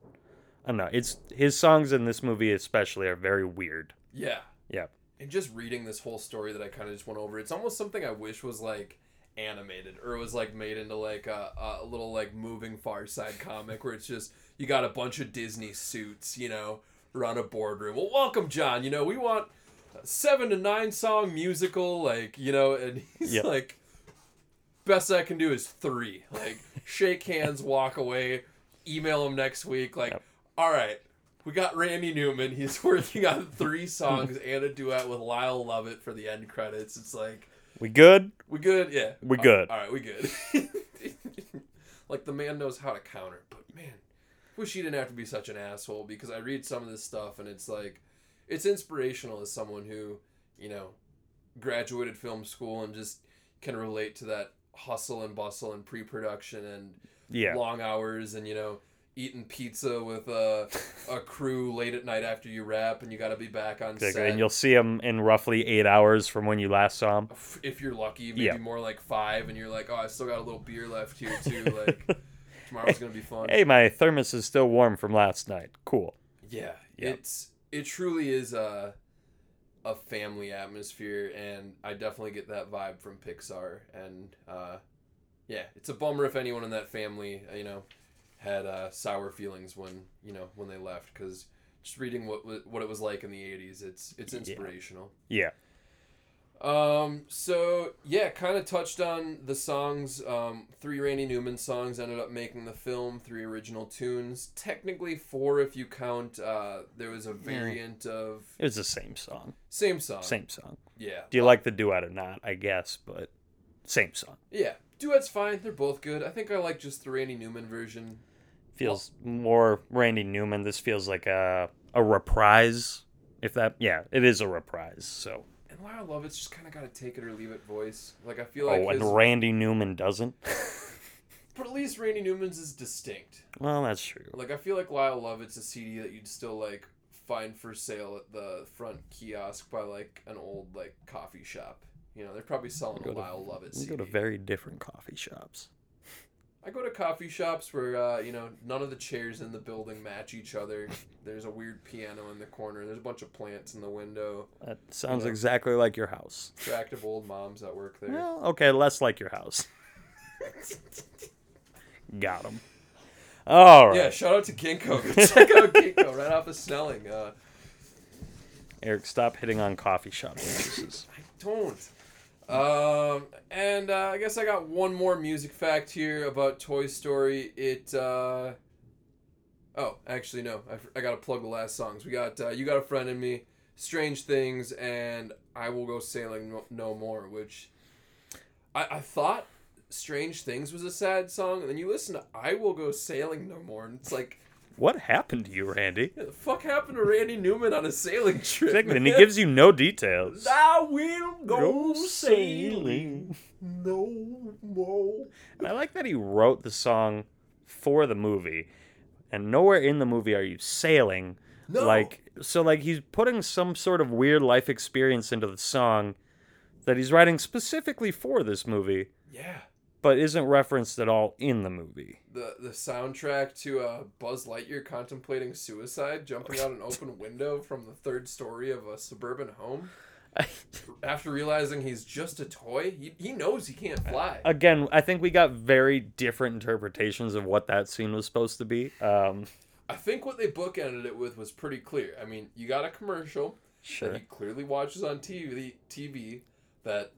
I don't know. It's his songs in this movie especially are very weird. Yeah. Yeah. And just reading this whole story that I kind of just went over, it's almost something I wish was like animated, or it was like made into like a little like moving Far Side comic where it's just, you got a bunch of Disney suits, you know, around a boardroom. Well, welcome, John. You know, we want a 7 to 9 song musical, like, you know, and he's like, best I can do is 3. Like, shake hands, walk away, email him next week. Like, all right, we got Randy Newman. He's working on 3 songs and a duet with Lyle Lovett for the end credits. It's like, we good? We good, yeah. We good. All right, we good. Like, the man knows how to counter, but man, wish he didn't have to be such an asshole, because I read some of this stuff and it's like, it's inspirational as someone who, you know, graduated film school and just can relate to that hustle and bustle and pre-production and long hours and, you know, eating pizza with a crew late at night after you wrap, and you got to be back on set. And you'll see them in roughly 8 hours from when you last saw them. If you're lucky, maybe more like 5, and you're like, oh, I still got a little beer left here too, like... Tomorrow's going to be fun. Hey, my thermos is still warm from last night. Cool. Yeah. Yep. It truly is a family atmosphere, and I definitely get that vibe from Pixar. And, it's a bummer if anyone in that family, you know, had sour feelings when, you know, when they left, because just reading what it was like in the 80s, it's inspirational. Yeah. Kind of touched on the songs. 3 Randy Newman songs ended up making the film, 3 original tunes. Technically 4 if you count, there was a variant of... It was the same song. Same song. Yeah. Do you like the duet or not, I guess, but same song. Yeah. Duet's fine. They're both good. I think I like just the Randy Newman version. Feels more Randy Newman. This feels like a reprise, if that... Yeah, it is a reprise, so... And Lyle Lovett's just kind of got to take it or leave it voice. Like, I feel like... Oh, and Randy Newman doesn't? But at least Randy Newman's is distinct. Well, that's true. Like, I feel like Lyle Lovett's a CD that you'd still, like, find for sale at the front kiosk by, like, an old, like, coffee shop. You know, they're probably selling a Lyle Lovett CD. You go to very different coffee shops. I go to coffee shops where, you know, none of the chairs in the building match each other. There's a weird piano in the corner. There's a bunch of plants in the window. That sounds exactly like your house. Attractive old moms that work there. Well, okay, less like your house. Got them. All right. Yeah, shout out to Ginkgo. Go check out Ginkgo right off of Snelling. Eric, stop hitting on coffee shop businesses. I don't. I guess I got one more music fact here about Toy Story. I gotta plug the last songs. We got You Got a Friend in Me, Strange Things, and I Will Go Sailing No More, which I thought Strange Things was a sad song, and then you listen to I Will Go Sailing No More, and it's like, what happened to you, Randy? What the fuck happened to Randy Newman on a sailing trip? Exactly, and he gives you no details. I will go sailing no more. And I like that he wrote the song for the movie, and nowhere in the movie are you sailing. No. So he's putting some sort of weird life experience into the song that he's writing specifically for this movie. Yeah. But isn't referenced at all in the movie. The soundtrack to Buzz Lightyear contemplating suicide, jumping out an open window from the third story of a suburban home. After realizing he's just a toy, he knows he can't fly. Again, I think we got very different interpretations of what that scene was supposed to be. I think what they bookended it with was pretty clear. I mean, you got a commercial that he clearly watches on TV that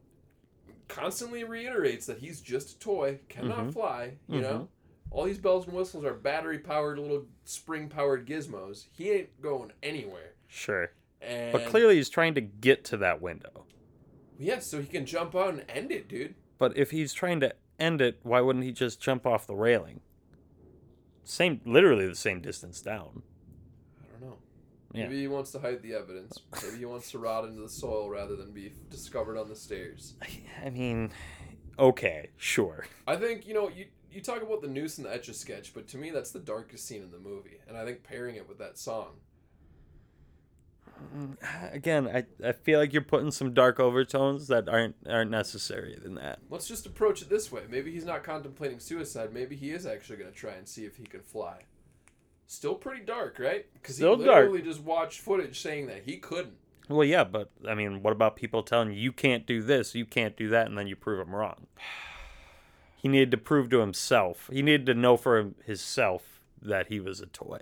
constantly reiterates that he's just a toy, cannot fly, you know? All these bells and whistles are battery-powered, little spring-powered gizmos. He ain't going anywhere. Sure. But clearly he's trying to get to that window. Yeah, so he can jump out and end it, dude. But if he's trying to end it, why wouldn't he just jump off the railing? Literally the same distance down. I don't know. Yeah. Maybe he wants to hide the evidence. Maybe he wants to rot into the soil rather than be discovered on the stairs. I mean, okay, sure. I think, you talk about the noose and the Etch-a-Sketch, but to me that's the darkest scene in the movie. And I think pairing it with that song. Again, I feel like you're putting some dark overtones that aren't necessary in that. Let's just approach it this way. Maybe he's not contemplating suicide. Maybe he is actually going to try and see if he can fly. Still pretty dark, right? Because he literally just watched footage saying that he couldn't. Well, yeah, but, I mean, what about people telling you can't do this, you can't do that, and then you prove them wrong? He needed to prove to himself. He needed to know for himself that he was a toy.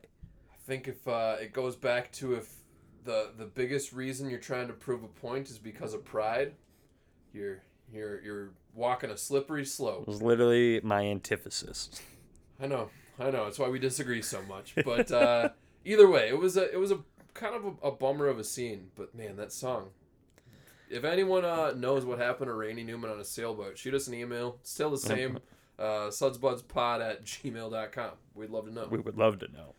I think if it goes back to if the biggest reason you're trying to prove a point is because of pride, you're walking a slippery slope. It was literally my antithesis. I know. It's why we disagree so much. But either way, it was a kind of a bummer of a scene. But man, that song. If anyone knows what happened to Randy Newman on a sailboat, shoot us an email. It's still the same. sudsbudspod@gmail.com. We'd love to know. We would love to know.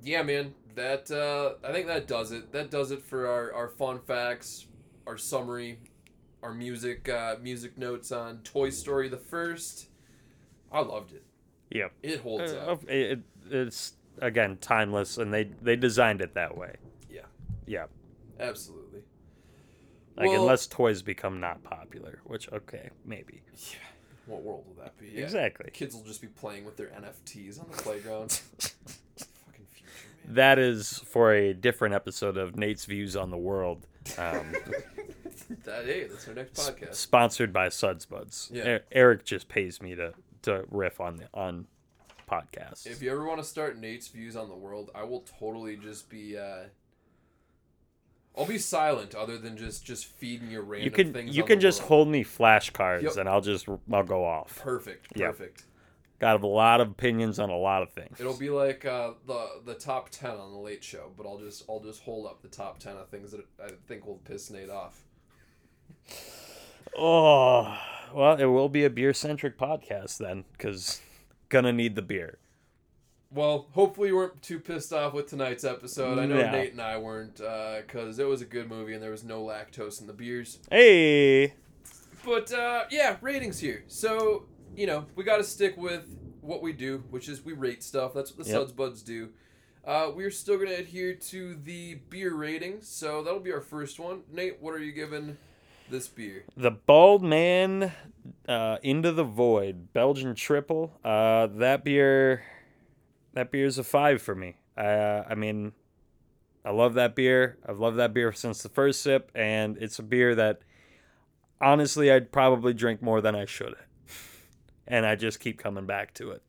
Yeah, man, that I think that does it. That does it for our fun facts, our summary, our music notes on Toy Story the First. I loved it. Yeah. It holds up. It's, again, timeless, and they designed it that way. Yeah. Yeah. Absolutely. Unless toys become not popular, which, okay, maybe. Yeah. What world will that be? Yeah. Exactly. Kids will just be playing with their NFTs on the playground. That is for a different episode of Nate's Views on the World. That's our next podcast. Sponsored by Suds Buds. Yeah. Eric just pays me to riff on podcasts. If you ever want to start Nate's Views on the World, I will totally just be... I'll be silent other than just feeding you random things. You can just hold me flashcards, yep, and I'll go off. Perfect. Yep. Got a lot of opinions on a lot of things. It'll be like the top 10 on the Late Show, but I'll just hold up the top 10 of things that I think will piss Nate off. Oh, well, it will be a beer-centric podcast then, because gonna need the beer. Well, hopefully you weren't too pissed off with tonight's episode. I know Nate and I weren't, because it was a good movie and there was no lactose in the beers. Hey! But, ratings here. So... we got to stick with what we do, which is we rate stuff. That's what the Suds Buds do. We're still going to adhere to the beer rating, so that'll be our first one. Nate, what are you giving this beer? The Bald Man Into the Void, Belgian Triple. That beer's a 5 for me. I mean, I love that beer. I've loved that beer since the first sip, and it's a beer that, honestly, I'd probably drink more than I should have. And I just keep coming back to it.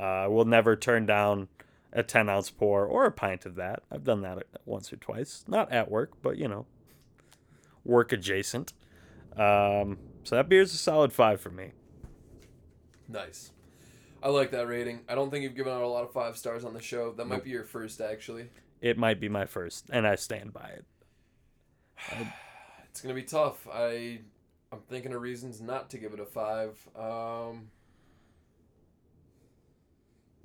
I will never turn down a 10-ounce pour or a pint of that. I've done that once or twice. Not at work, but, work adjacent. So that beer's a solid 5 for me. Nice. I like that rating. I don't think you've given out a lot of 5 stars on the show. That might be your first, actually. It might be my first, and I stand by it. It's going to be tough. I'm thinking of reasons not to give it a 5.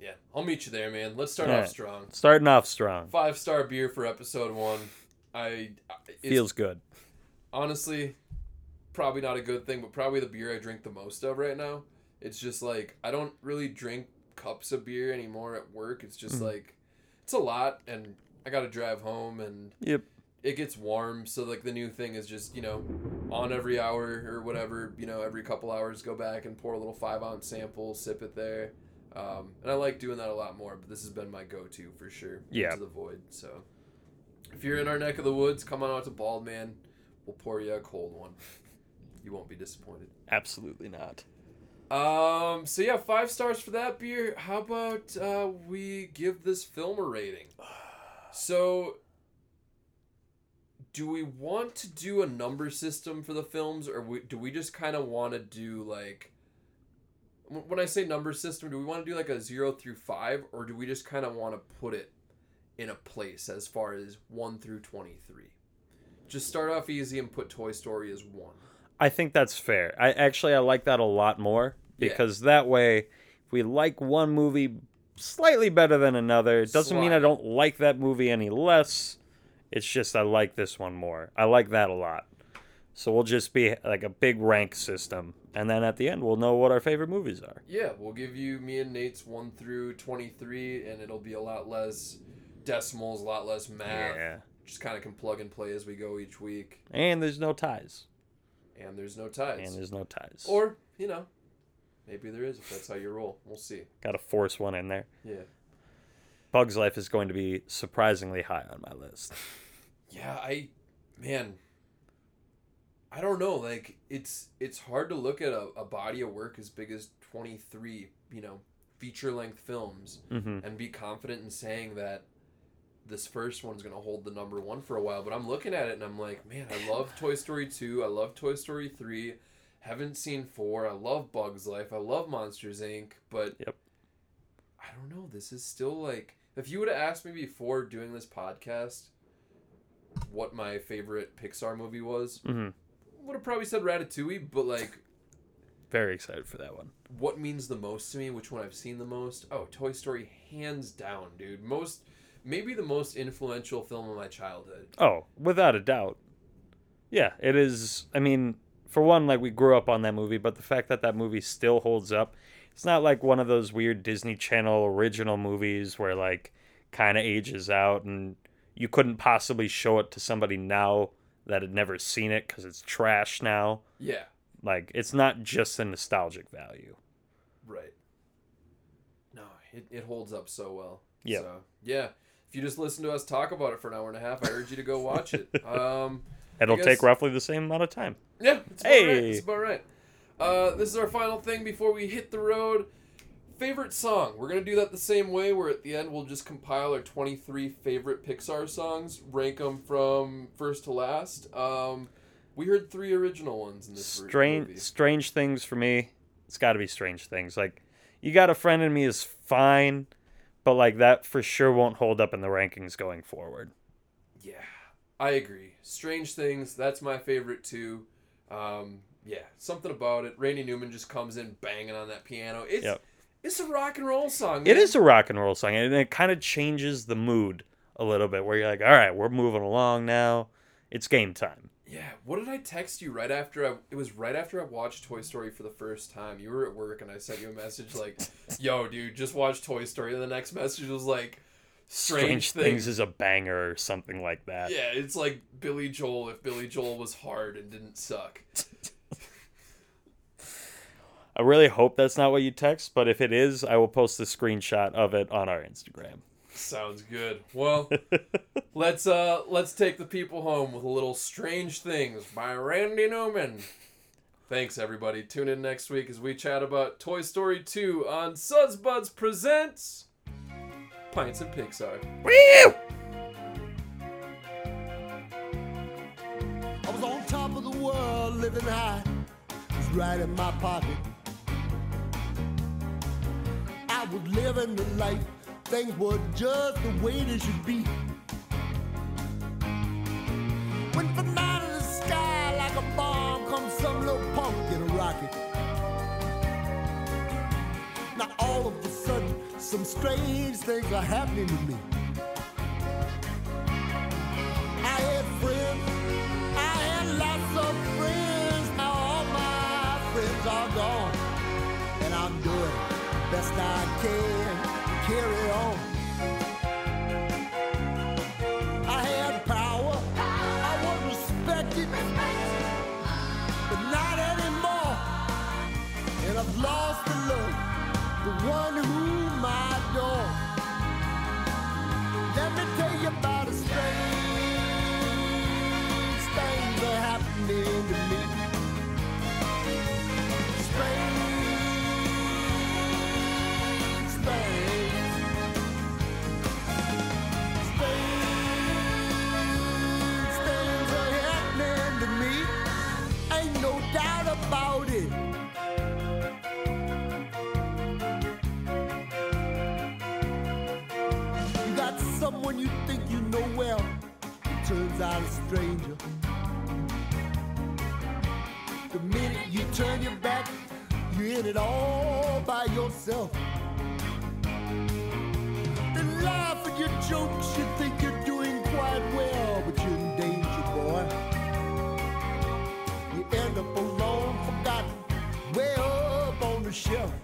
Yeah, I'll meet you there, man. Let's start off strong. Starting off strong. 5-star beer for episode 1. Feels good. Honestly, probably not a good thing, but probably the beer I drink the most of right now. It's just like, I don't really drink cups of beer anymore at work. It's just like, it's a lot, and I got to drive home, and it gets warm. So, like, the new thing is just, you know, on every hour or whatever, you know, every couple hours, go back and pour a little 5-ounce sample, sip it there. And I like doing that a lot more, but this has been my go-to for sure. Yeah. Into the void. So if you're in our neck of the woods, come on out to Bald Man. We'll pour you a cold one. You won't be disappointed. Absolutely not. So yeah, 5 stars for that beer. How about we give this film a rating? So do we want to do a number system for the films, or do we just kind of want to do like... When I say number system, do we want to do like a 0 through 5, or do we just kind of want to put it in a place as far as 1 through 23? Just start off easy and put Toy Story as 1. I think that's fair. I like that a lot more, because that way, if we like one movie slightly better than another, it doesn't mean I don't like that movie any less. It's just I like this one more. I like that a lot. So we'll just be like a big rank system. And then at the end, we'll know what our favorite movies are. Yeah, we'll give you me and Nate's 1 through 23, and it'll be a lot less decimals, a lot less math. Yeah. Just kind of can plug and play as we go each week. And there's no ties. Or, you know, maybe there is if that's how you roll. We'll see. Got to force one in there. Yeah. Bug's Life is going to be surprisingly high on my list. Yeah, I don't know, like, it's hard to look at a body of work as big as 23, you know, feature-length films and be confident in saying that this first one's going to hold the number 1 for a while. But I'm looking at it, and I'm like, man, I love Toy Story 2. I love Toy Story 3. Haven't seen 4. I love Bug's Life. I love Monsters, Inc. But I don't know. This is still, like, if you would have asked me before doing this podcast what my favorite Pixar movie was... would have probably said Ratatouille, but like, very excited for that one. What means the most to me, which one I've seen the most? Oh, Toy Story, hands down, dude. Maybe the most influential film of my childhood. Oh, without a doubt. Yeah, it is. I mean, for one, like, we grew up on that movie, but the fact that that movie still holds up, it's not like one of those weird Disney Channel original movies where like kind of ages out and you couldn't possibly show it to somebody now that had never seen it because it's trash now. Yeah. Like, it's not just a nostalgic value. Right. No, it holds up so well. Yeah. So, yeah. If you just listen to us talk about it for an hour and a half, I urge you to go watch it. It'll take roughly the same amount of time. Yeah. It's about right. This is our final thing before we hit the road. Favorite song. We're going to do that the same way, where at the end we'll just compile our 23 favorite Pixar songs, rank them from first to last. We heard 3 original ones in this movie. Strange Things for me. It's got to be Strange Things. Like, You Got a Friend in Me is fine, but like, that for sure won't hold up in the rankings going forward. Yeah, I agree. Strange Things, that's my favorite too. Yeah, something about it. Randy Newman just comes in banging on that piano. It's a rock and roll song, man. It is a rock and roll song, and it kind of changes the mood a little bit, where you're like, all right, we're moving along now. It's game time. Yeah. What did I text you right after it was right after I watched Toy Story for the first time. You were at work, and I sent you a message like, yo, dude, just watch Toy Story. And the next message was like, Strange Things is a banger or something like that. Yeah, it's like Billy Joel if Billy Joel was hard and didn't suck. I really hope that's not what you text, but if it is, I will post a screenshot of it on our Instagram. Sounds good. Well, let's take the people home with a little Strange Things by Randy Newman. Thanks, everybody. Tune in next week as we chat about Toy Story 2 on Suds Buds Presents Pints and Pixar. Woo! I was on top of the world, living high. It was right in my pocket. I was living the life, things were just the way they should be. Went from out of the sky like a bomb, comes some little punk in a rocket. Now all of a sudden, Some strange things are happening to me. I had friends, I had lots of friends. Now all my friends are gone, and I'm doing best I can to carry on. I had power, I was respected, but not anymore, and I've lost the love, the one whom I adore. Let me tell you about a strange thing that happened to me. Strange things. Strange things are happening to me. Ain't no doubt about it. Someone you think you know well turns out a stranger. The minute you turn your back, you're in it all by yourself. They laugh at your jokes, you think you're doing quite well, but you're in danger, boy. You end up alone, forgotten, way up on the shelf.